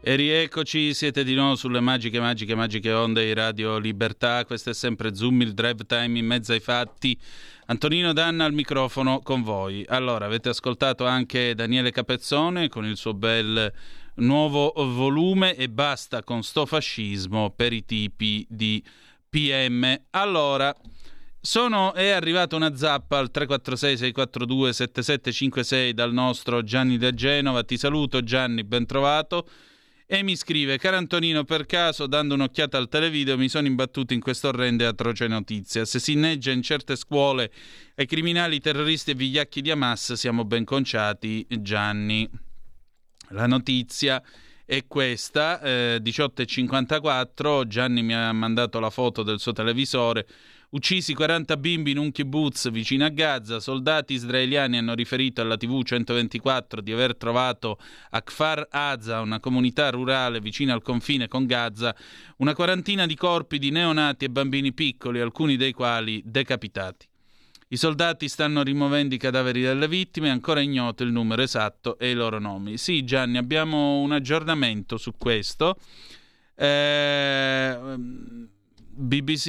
E rieccoci, siete di nuovo sulle magiche onde di Radio Libertà. Questo è sempre Zoom, il drive time in mezzo ai fatti. Antonino Danna al microfono con voi. Allora, avete ascoltato anche Daniele Capezzone con il suo bel nuovo volume e basta con sto fascismo per i tipi di PM. Allora, è arrivata una zappa al 346-642-7756 dal nostro Gianni da Genova. Ti saluto Gianni, ben trovato. E mi scrive: caro Antonino, per caso, dando un'occhiata al televideo, mi sono imbattuto in questa orrenda e atroce notizia. Se si inneggia in certe scuole ai criminali, terroristi e vigliacchi di Hamas, siamo ben conciati, Gianni. La notizia è questa, 18:54, Gianni mi ha mandato la foto del suo televisore. Uccisi 40 bimbi in un kibbutz vicino a Gaza, soldati israeliani hanno riferito alla TV 124 di aver trovato a Kfar Aza, una comunità rurale vicina al confine con Gaza, una quarantina di corpi di neonati e bambini piccoli, alcuni dei quali decapitati. I soldati stanno rimuovendo i cadaveri delle vittime, ancora ignoto il numero esatto e i loro nomi. Sì, Gianni, abbiamo un aggiornamento su questo. BBC,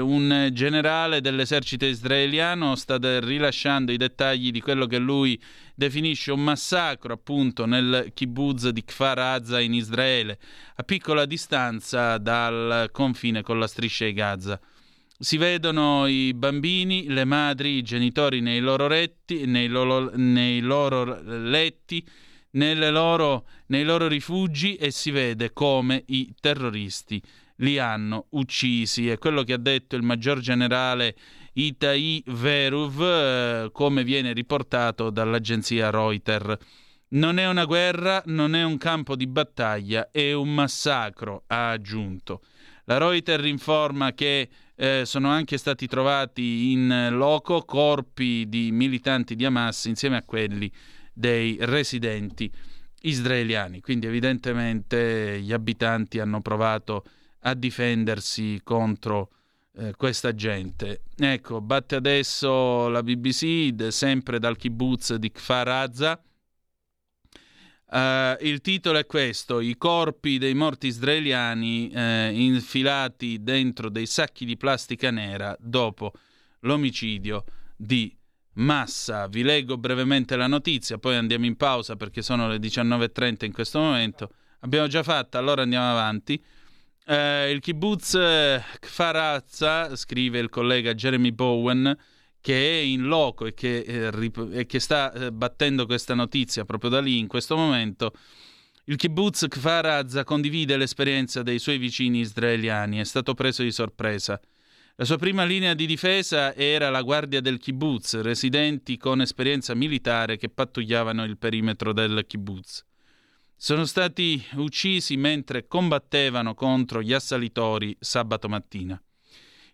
un generale dell'esercito israeliano sta rilasciando i dettagli di quello che lui definisce un massacro, appunto, nel kibbutz di Kfar Aza in Israele, a piccola distanza dal confine con la striscia di Gaza. Si vedono i bambini, le madri, i genitori nei loro letti, nei loro rifugi, e si vede come i terroristi li hanno uccisi. È quello che ha detto il maggior generale Itai Veruv, come viene riportato dall'agenzia Reuters. Non è una guerra, non è un campo di battaglia, è un massacro, ha aggiunto. La Reuters informa che sono anche stati trovati in loco corpi di militanti di Hamas insieme a quelli dei residenti israeliani. Quindi evidentemente gli abitanti hanno provato a difendersi contro questa gente. Ecco, batte adesso la BBC, sempre dal kibbutz di Kfar Aza. Il titolo è questo: i corpi dei morti israeliani infilati dentro dei sacchi di plastica nera dopo l'omicidio di massa. Vi leggo brevemente la notizia, poi andiamo in pausa perché sono le 19:30 in questo momento. Abbiamo già fatta, allora andiamo avanti. Il kibbutz Kfar Aza, scrive il collega Jeremy Bowen, che è in loco e che sta battendo questa notizia proprio da lì in questo momento, il kibbutz Kfar Aza condivide l'esperienza dei suoi vicini israeliani, è stato preso di sorpresa. La sua prima linea di difesa era la guardia del kibbutz, residenti con esperienza militare che pattugliavano il perimetro del kibbutz. Sono stati uccisi mentre combattevano contro gli assalitori sabato mattina.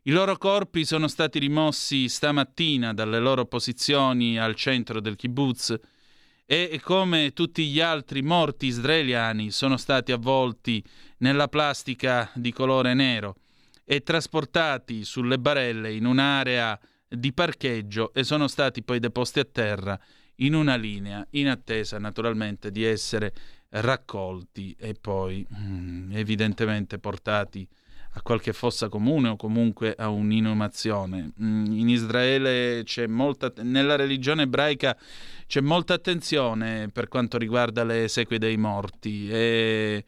I loro corpi sono stati rimossi stamattina dalle loro posizioni al centro del kibbutz e, come tutti gli altri morti israeliani, sono stati avvolti nella plastica di colore nero e trasportati sulle barelle in un'area di parcheggio e sono stati poi deposti a terra in una linea, in attesa naturalmente di essere raccolti e poi evidentemente portati a qualche fossa comune o comunque a un'inumazione. In Israele nella religione ebraica c'è molta attenzione per quanto riguarda le esequie dei morti e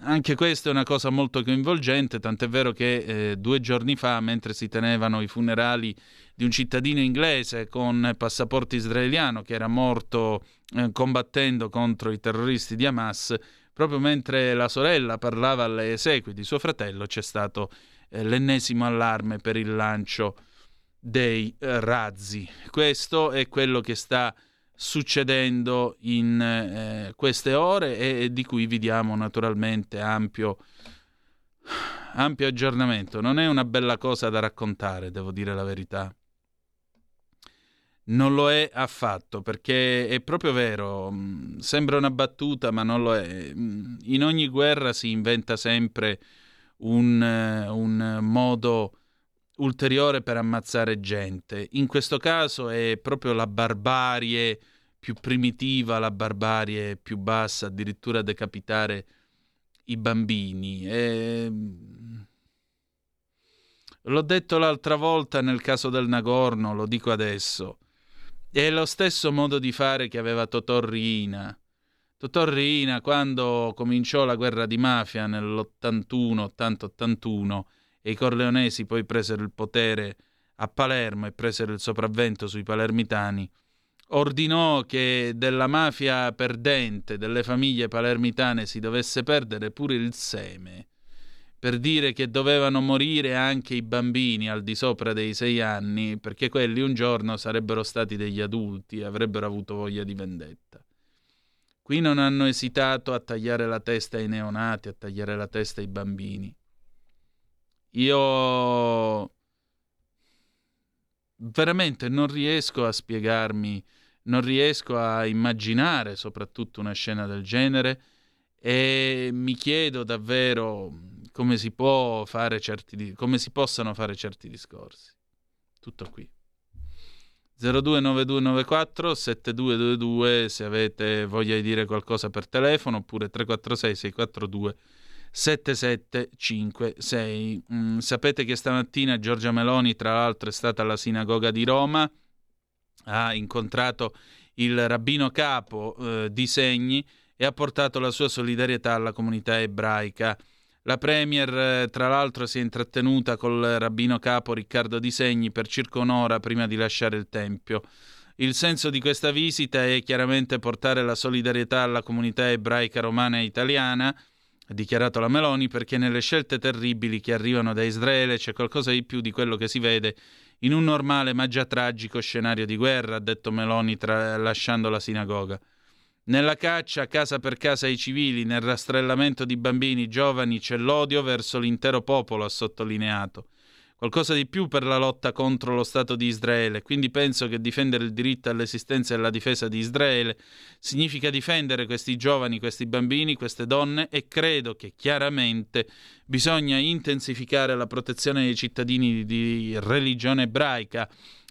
anche questa è una cosa molto coinvolgente, tant'è vero che 2 giorni fa, mentre si tenevano i funerali di un cittadino inglese con passaporto israeliano che era morto combattendo contro i terroristi di Hamas, proprio mentre la sorella parlava alle esequie di suo fratello c'è stato l'ennesimo allarme per il lancio dei razzi. Questo è quello che sta succedendo in queste ore e di cui vi diamo naturalmente ampio aggiornamento. Non è una bella cosa da raccontare, devo dire la verità, non lo è affatto, perché è proprio vero, sembra una battuta ma non lo è. In ogni guerra si inventa sempre un modo ulteriore per ammazzare gente. In questo caso è proprio la barbarie più primitiva, la barbarie più bassa, addirittura decapitare i bambini. L'ho detto l'altra volta nel caso del Nagorno, lo dico adesso. È lo stesso modo di fare che aveva Totò Riina quando cominciò la guerra di mafia nell'81, 80-81, e i corleonesi poi presero il potere a Palermo e presero il sopravvento sui palermitani, ordinò che della mafia perdente, delle famiglie palermitane, si dovesse perdere pure il seme, per dire che dovevano morire anche i bambini al di sopra dei 6 anni, perché quelli un giorno sarebbero stati degli adulti e avrebbero avuto voglia di vendetta. Qui non hanno esitato a tagliare la testa ai neonati, a tagliare la testa ai bambini. Io veramente non riesco a spiegarmi, non riesco a immaginare soprattutto una scena del genere, e mi chiedo davvero come si può fare come si possano fare certi discorsi. Tutto qui. 029294 7222 se avete voglia di dire qualcosa per telefono, oppure 346 642 7756. Sapete che stamattina Giorgia Meloni, tra l'altro, è stata alla sinagoga di Roma, ha incontrato il rabbino capo di Segni e ha portato la sua solidarietà alla comunità ebraica. La Premier, tra l'altro, si è intrattenuta col rabbino capo Riccardo Di Segni per circa un'ora prima di lasciare il Tempio. Il senso di questa visita è chiaramente portare la solidarietà alla comunità ebraica romana e italiana, ha dichiarato la Meloni, perché nelle scelte terribili che arrivano da Israele c'è qualcosa di più di quello che si vede in un normale ma già tragico scenario di guerra, ha detto Meloni lasciando la sinagoga. Nella caccia casa per casa ai civili, nel rastrellamento di bambini, giovani, c'è l'odio verso l'intero popolo, ha sottolineato. Qualcosa di più per la lotta contro lo Stato di Israele, quindi penso che difendere il diritto all'esistenza e alla difesa di Israele significa difendere questi giovani, questi bambini, queste donne, e credo che chiaramente bisogna intensificare la protezione dei cittadini di religione ebraica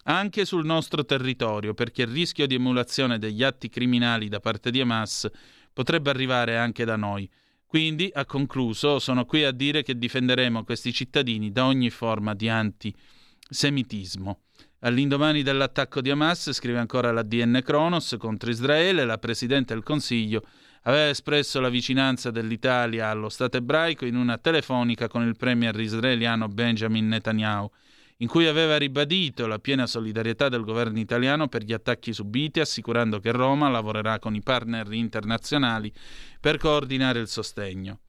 anche sul nostro territorio, perché il rischio di emulazione degli atti criminali da parte di Hamas potrebbe arrivare anche da noi. Quindi, ha concluso, sono qui a dire che difenderemo questi cittadini da ogni forma di antisemitismo. All'indomani dell'attacco di Hamas, scrive ancora la DN Kronos, contro Israele, la Presidente del Consiglio aveva espresso la vicinanza dell'Italia allo Stato ebraico in una telefonica con il premier israeliano Benjamin Netanyahu, in cui aveva ribadito la piena solidarietà del governo italiano per gli attacchi subiti, assicurando che Roma lavorerà con i partner internazionali per coordinare il sostegno.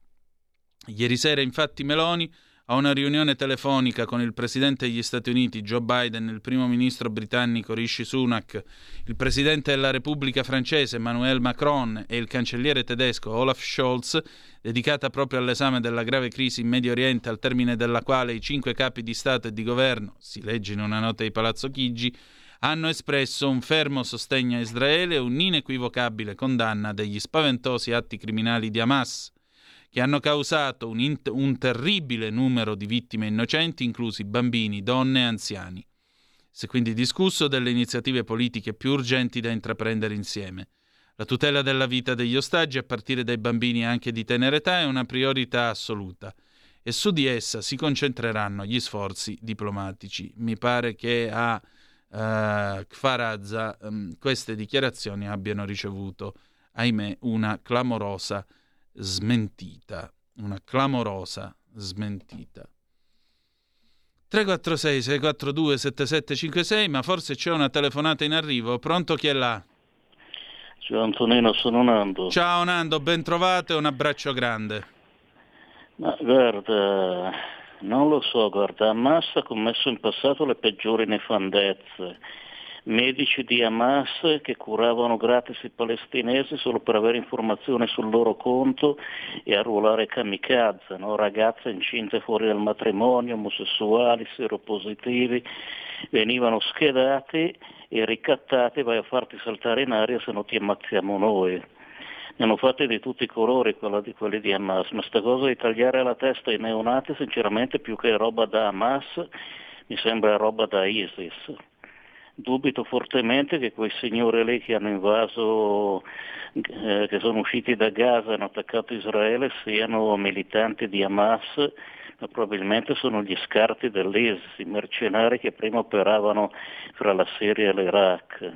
Ieri sera, infatti, Meloni, a una riunione telefonica con il presidente degli Stati Uniti Joe Biden, il primo ministro britannico Rishi Sunak, il presidente della Repubblica francese Emmanuel Macron e il cancelliere tedesco Olaf Scholz, dedicata proprio all'esame della grave crisi in Medio Oriente, al termine della quale i 5 capi di Stato e di Governo, si legge in una nota di Palazzo Chigi, hanno espresso un fermo sostegno a Israele e un'inequivocabile condanna degli spaventosi atti criminali di Hamas, che hanno causato un terribile numero di vittime innocenti, inclusi bambini, donne e anziani. Si è quindi discusso delle iniziative politiche più urgenti da intraprendere insieme. La tutela della vita degli ostaggi, a partire dai bambini anche di tenera età, è una priorità assoluta e su di essa si concentreranno gli sforzi diplomatici. Mi pare che a Kfar Aza queste dichiarazioni abbiano ricevuto, ahimè, una clamorosa smentita. 346 642 7756, ma forse c'è una telefonata in arrivo. Pronto, chi è là? Ciao Antonino, sono Nando. Ciao Nando, ben trovato e un abbraccio grande. Ma guarda, non lo so, guarda, Hamas ha commesso in passato le peggiori nefandezze. Medici di Hamas che curavano gratis i palestinesi solo per avere informazioni sul loro conto e arruolare kamikaze, no? Ragazze incinte fuori dal matrimonio, omosessuali, seropositivi, venivano schedati e ricattati: vai a farti saltare in aria se no ti ammazziamo noi. Ne hanno fatti di tutti i colori quelli di Hamas, ma sta cosa di tagliare la testa ai neonati, sinceramente, più che roba da Hamas, mi sembra roba da ISIS. Dubito fortemente che quei signori lì che hanno invaso, che sono usciti da Gaza e hanno attaccato Israele, siano militanti di Hamas, ma probabilmente sono gli scarti dell'ISIS, i mercenari che prima operavano fra la Siria e l'Iraq.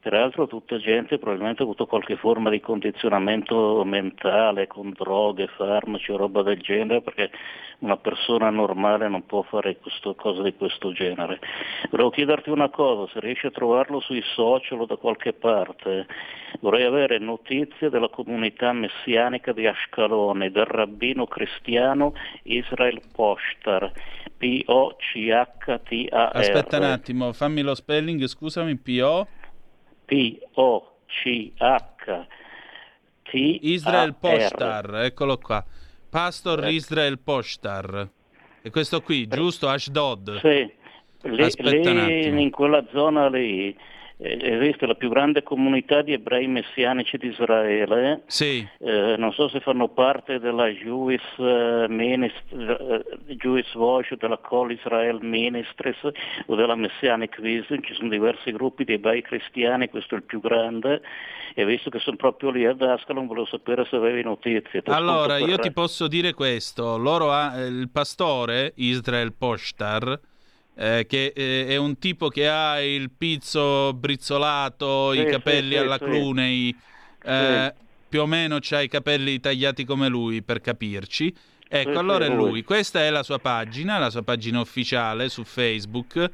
Peraltro tutta gente probabilmente ha avuto qualche forma di condizionamento mentale con droghe, farmaci o roba del genere, perché una persona normale non può fare cose di questo genere. Volevo chiederti una cosa, se riesci a trovarlo sui social o da qualche parte, vorrei avere notizie della comunità messianica di Ashkelon e del rabbino cristiano Israel Pochtar, P-O-C-H-T-A-R. Aspetta un attimo, fammi lo spelling, scusami, P-O... P-O-C-H Israel Pochtar, eccolo qua. Pastor Israel Pochtar. E questo qui, giusto? Ashdod. Sì. Lei in quella zona lì esiste la più grande comunità di ebrei messianici di Israele. Sì. Non so se fanno parte della Jewish Jewish Watch, della Call Israel Ministries o della Messianic Vision. Ci sono diversi gruppi di ebrei cristiani, questo è il più grande, e visto che sono proprio lì ad Ashkelon volevo sapere se avevi notizie. Allora, io ti posso dire questo, loro il pastore Israel Pochtar, che è un tipo che ha il pizzo brizzolato, i capelli alla Clooney, più o meno c'ha i capelli tagliati come lui, per capirci. Ecco, allora è lui. Questa è la sua pagina ufficiale su Facebook,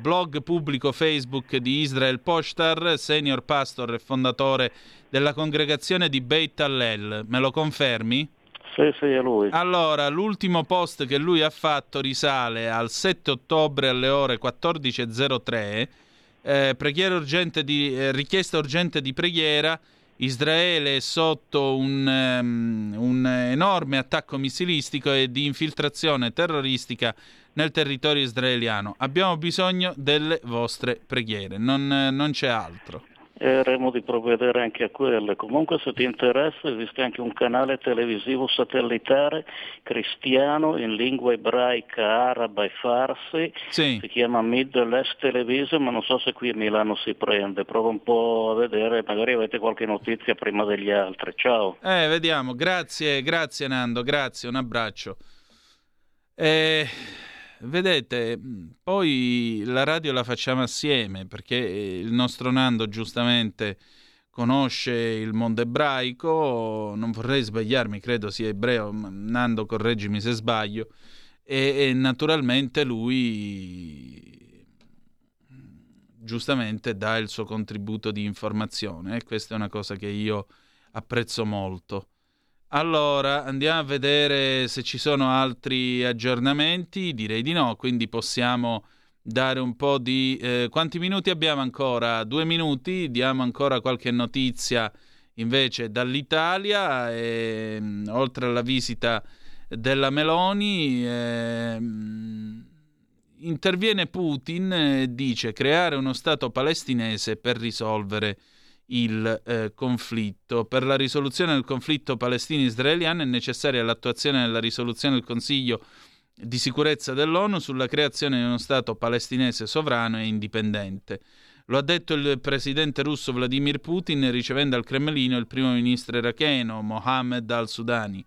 blog pubblico Facebook di Israel Pochtar, senior pastor e fondatore della congregazione di Beit Hallel. Me lo confermi? Sì, è lui. Allora, l'ultimo post che lui ha fatto risale al 7 ottobre alle ore 14.03, richiesta urgente di preghiera, Israele è sotto un enorme attacco missilistico e di infiltrazione terroristica nel territorio israeliano. Abbiamo bisogno delle vostre preghiere, non c'è altro. Eremo di provvedere anche a quelle. Comunque, se ti interessa, esiste anche un canale televisivo satellitare cristiano in lingua ebraica, araba e farsi, si chiama Middle East Television, ma non so se qui a Milano si prende. Prova un po' a vedere, magari avete qualche notizia prima degli altri. Ciao. Vediamo, grazie Nando, grazie, un abbraccio. Vedete, poi la radio la facciamo assieme, perché il nostro Nando giustamente conosce il mondo ebraico, non vorrei sbagliarmi, credo sia ebreo, Nando correggimi se sbaglio, e naturalmente lui giustamente dà il suo contributo di informazione, e questa è una cosa che io apprezzo molto. Allora, andiamo a vedere se ci sono altri aggiornamenti. Direi di no, quindi possiamo dare un po' di... quanti minuti abbiamo ancora? 2 minuti, diamo ancora qualche notizia invece dall'Italia, oltre alla visita della Meloni. Interviene Putin e dice creare uno Stato palestinese per risolvere il conflitto. Per la risoluzione del conflitto palestino-israeliano è necessaria l'attuazione della risoluzione del Consiglio di sicurezza dell'ONU sulla creazione di uno Stato palestinese sovrano e indipendente. Lo ha detto il presidente russo Vladimir Putin ricevendo al Cremlino il primo ministro iracheno Mohammed al-Sudani.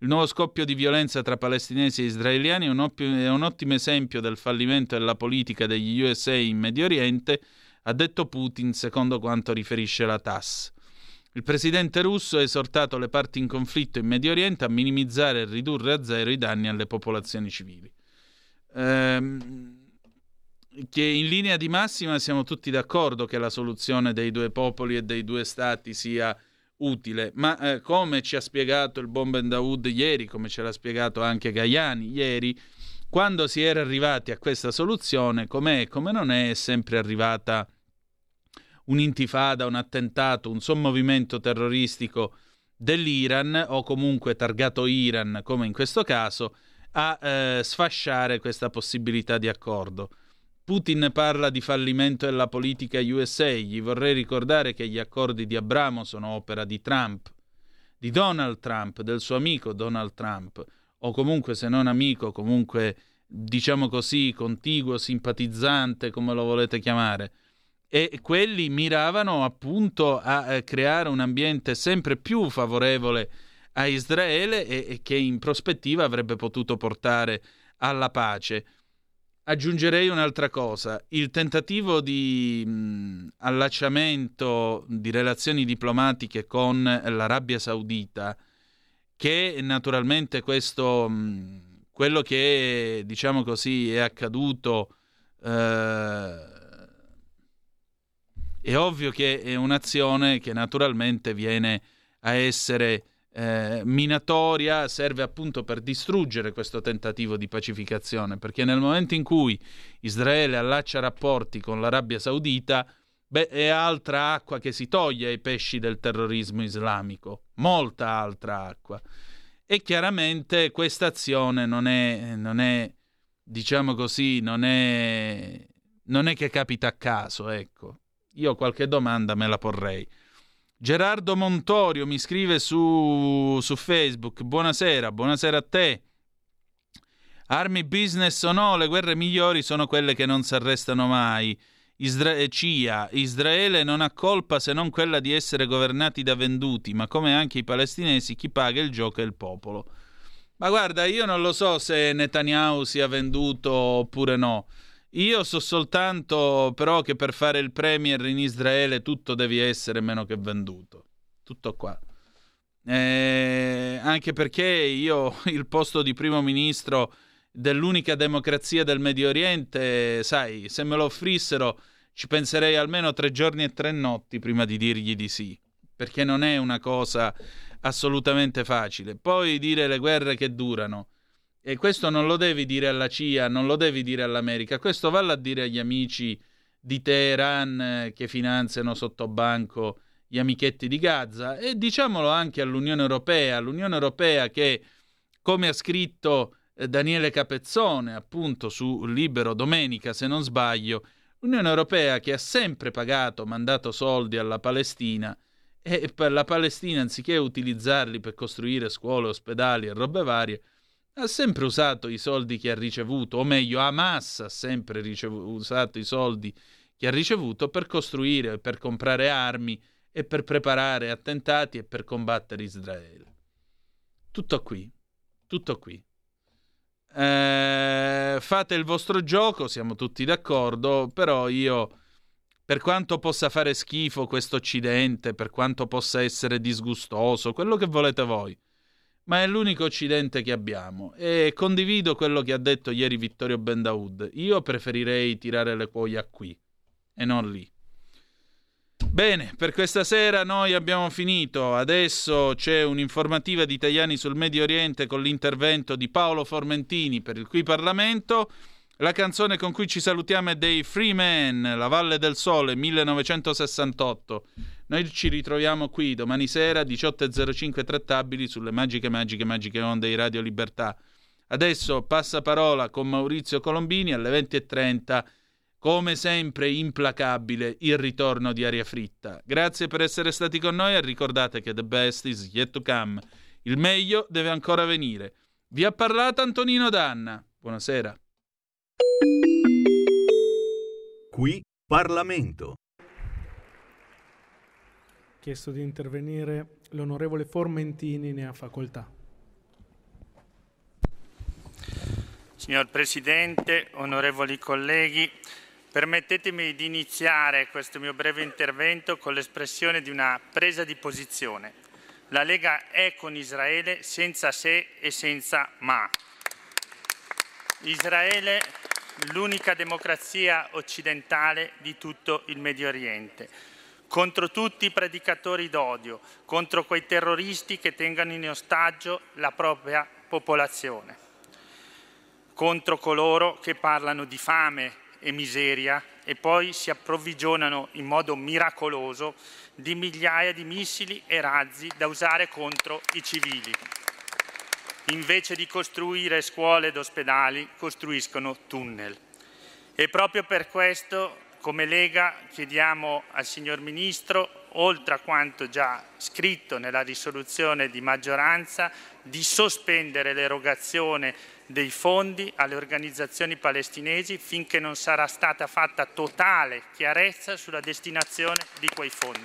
Il nuovo scoppio di violenza tra palestinesi e israeliani è un ottimo esempio del fallimento della politica degli USA in Medio Oriente, ha detto Putin, secondo quanto riferisce la TASS. Il presidente russo ha esortato le parti in conflitto in Medio Oriente a minimizzare e ridurre a zero i danni alle popolazioni civili. Che in linea di massima siamo tutti d'accordo che la soluzione dei due popoli e dei due stati sia utile, ma come ci ha spiegato il buon Ben Dahou ieri, come ce l'ha spiegato anche Gaiani ieri, quando si era arrivati a questa soluzione, com'è e come non è sempre arrivata un'intifada, un attentato, un sommovimento terroristico dell'Iran, o comunque targato Iran, come in questo caso, a sfasciare questa possibilità di accordo. Putin parla di fallimento della politica USA, gli vorrei ricordare che gli accordi di Abramo sono opera di Trump, di Donald Trump, del suo amico Donald Trump, o comunque se non amico, comunque diciamo così, contiguo, simpatizzante, come lo volete chiamare. E quelli miravano appunto a creare un ambiente sempre più favorevole a Israele e che in prospettiva avrebbe potuto portare alla pace. Aggiungerei un'altra cosa, il tentativo di allacciamento di relazioni diplomatiche con l'Arabia Saudita, che naturalmente questo, quello che è, diciamo così, è accaduto, è ovvio che è un'azione che naturalmente viene a essere minatoria, serve appunto per distruggere questo tentativo di pacificazione, perché nel momento in cui Israele allaccia rapporti con l'Arabia Saudita Beh, è altra acqua che si toglie ai pesci del terrorismo islamico, molta altra acqua. E chiaramente questa azione non è diciamo così, non è che capita a caso, ecco. Io qualche domanda me la porrei. Gerardo Montorio mi scrive su Facebook: buonasera a te. Armi business o no, le guerre migliori sono quelle che non si arrestano mai. Israele non ha colpa se non quella di essere governati da venduti, ma come anche i palestinesi, chi paga il gioco è il popolo. Ma guarda, io non lo so se Netanyahu sia venduto oppure no. Io so soltanto però che per fare il premier in Israele tutto devi essere meno che venduto. Tutto qua. Anche perché io il posto di primo ministro dell'unica democrazia del Medio Oriente, sai, se me lo offrissero ci penserei almeno 3 giorni e 3 notti prima di dirgli di sì, perché non è una cosa assolutamente facile. Poi dire le guerre che durano, e questo non lo devi dire alla CIA, non lo devi dire all'America, questo vallo a dire agli amici di Teheran che finanziano sotto banco gli amichetti di Gaza, e diciamolo anche all'Unione Europea che, come ha scritto Daniele Capezzone appunto su Libero domenica se non sbaglio, l'Unione Europea che ha sempre pagato, mandato soldi alla Palestina, e per la Palestina anziché utilizzarli per costruire scuole, ospedali e robe varie, ha sempre usato i soldi che ha ricevuto, o meglio Hamas ha sempre usato i soldi che ha ricevuto per costruire, per comprare armi e per preparare attentati e per combattere Israele. Tutto qui. Fate il vostro gioco, siamo tutti d'accordo, però io, per quanto possa fare schifo questo Occidente, per quanto possa essere disgustoso, quello che volete voi, ma è l'unico Occidente che abbiamo, e condivido quello che ha detto ieri Vittorio Ben Dahou. Io preferirei tirare le cuoia qui e non lì. Bene, per questa sera noi abbiamo finito. Adesso c'è un'informativa di Tajani sul Medio Oriente con l'intervento di Paolo Formentini per il Qui Parlamento. La canzone con cui ci salutiamo è dei Free Men, La Valle del Sole, 1968. Noi ci ritroviamo qui domani sera 18.05 trattabili sulle magiche onde di Radio Libertà. Adesso passa parola con Maurizio Colombini alle 20.30. Come sempre implacabile il ritorno di Aria Fritta. Grazie per essere stati con noi e ricordate che the best is yet to come. Il meglio deve ancora venire. Vi ha parlato Antonino Danna. Buonasera. Qui Parlamento. Chiesto di intervenire l'onorevole Formentini, ne ha facoltà. Signor Presidente, onorevoli colleghi, permettetemi di iniziare questo mio breve intervento con l'espressione di una presa di posizione. La Lega è con Israele senza se e senza ma. Israele, l'unica democrazia occidentale di tutto il Medio Oriente. Contro tutti i predicatori d'odio, contro quei terroristi che tengano in ostaggio la propria popolazione. Contro coloro che parlano di fame e miseria e poi si approvvigionano in modo miracoloso di migliaia di missili e razzi da usare contro i civili. Invece di costruire scuole ed ospedali, costruiscono tunnel. E proprio per questo, come Lega, chiediamo al signor Ministro, oltre a quanto già scritto nella risoluzione di maggioranza, di sospendere l'erogazione dei fondi alle organizzazioni palestinesi finché non sarà stata fatta totale chiarezza sulla destinazione di quei fondi.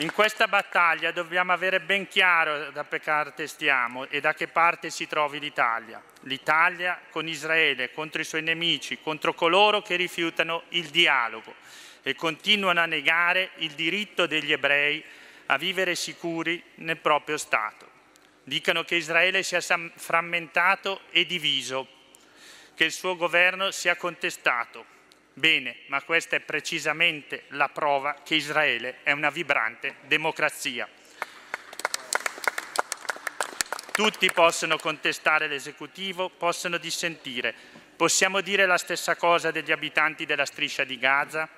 In questa battaglia dobbiamo avere ben chiaro da che parte stiamo e da che parte si trovi l'Italia. L'Italia con Israele, contro i suoi nemici, contro coloro che rifiutano il dialogo e continuano a negare il diritto degli ebrei a vivere sicuri nel proprio Stato. Dicano che Israele sia frammentato e diviso, che il suo governo sia contestato. Bene, ma questa è precisamente la prova che Israele è una vibrante democrazia. Tutti possono contestare l'esecutivo, possono dissentire, Possiamo dire la stessa cosa degli abitanti della striscia di Gaza?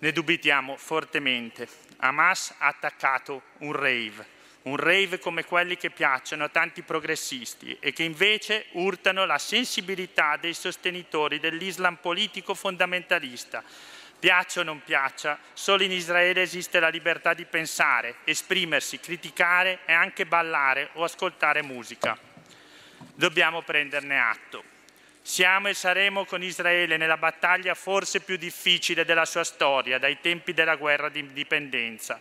Ne dubitiamo fortemente. Hamas ha attaccato un rave come quelli che piacciono a tanti progressisti e che invece urtano la sensibilità dei sostenitori dell'Islam politico fondamentalista. Piaccia o non piaccia, solo in Israele esiste la libertà di pensare, esprimersi, criticare e anche ballare o ascoltare musica. Dobbiamo prenderne atto. Siamo e saremo con Israele nella battaglia forse più difficile della sua storia, dai tempi della guerra di indipendenza.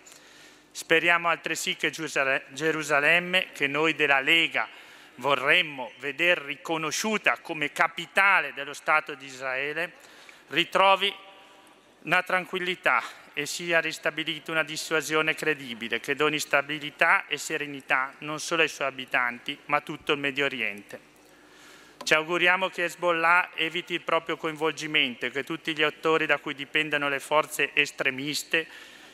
Speriamo altresì che Gerusalemme, che noi della Lega vorremmo veder riconosciuta come capitale dello Stato di Israele, ritrovi una tranquillità e sia ristabilita una dissuasione credibile, che doni stabilità e serenità non solo ai suoi abitanti, ma a tutto il Medio Oriente. Ci auguriamo che Hezbollah eviti il proprio coinvolgimento e che tutti gli attori da cui dipendono le forze estremiste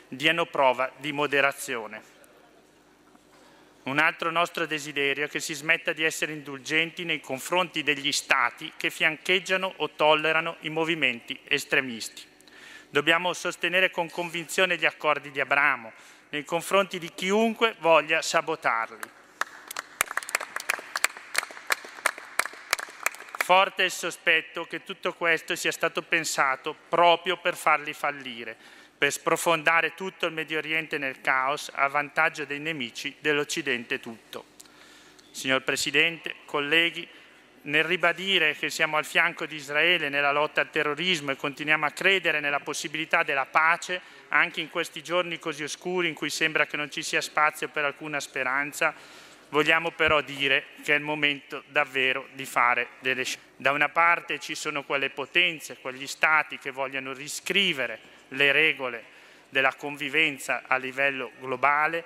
diano prova di moderazione. Un altro nostro desiderio è che si smetta di essere indulgenti nei confronti degli Stati che fiancheggiano o tollerano i movimenti estremisti. Dobbiamo sostenere con convinzione gli accordi di Abramo nei confronti di chiunque voglia sabotarli. Forte è il sospetto che tutto questo sia stato pensato proprio per farli fallire, per sprofondare tutto il Medio Oriente nel caos a vantaggio dei nemici dell'Occidente tutto. Signor Presidente, colleghi, nel ribadire che siamo al fianco di Israele nella lotta al terrorismo e continuiamo a credere nella possibilità della pace, anche in questi giorni così oscuri in cui sembra che non ci sia spazio per alcuna speranza, vogliamo però dire che è il momento davvero di fare delle scelte. Da una parte ci sono quelle potenze, quegli stati che vogliono riscrivere le regole della convivenza a livello globale,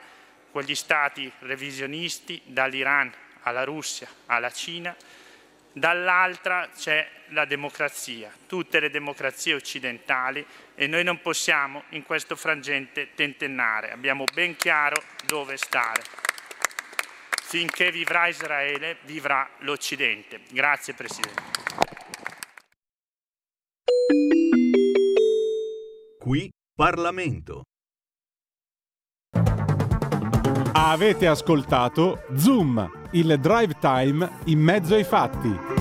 quegli stati revisionisti dall'Iran alla Russia alla Cina. Dall'altra c'è la democrazia, tutte le democrazie occidentali e noi non possiamo in questo frangente tentennare, abbiamo ben chiaro dove stare. Finché vivrà Israele, vivrà l'Occidente. Grazie Presidente. Qui Parlamento. Avete ascoltato Zoom, il drive time in mezzo ai fatti.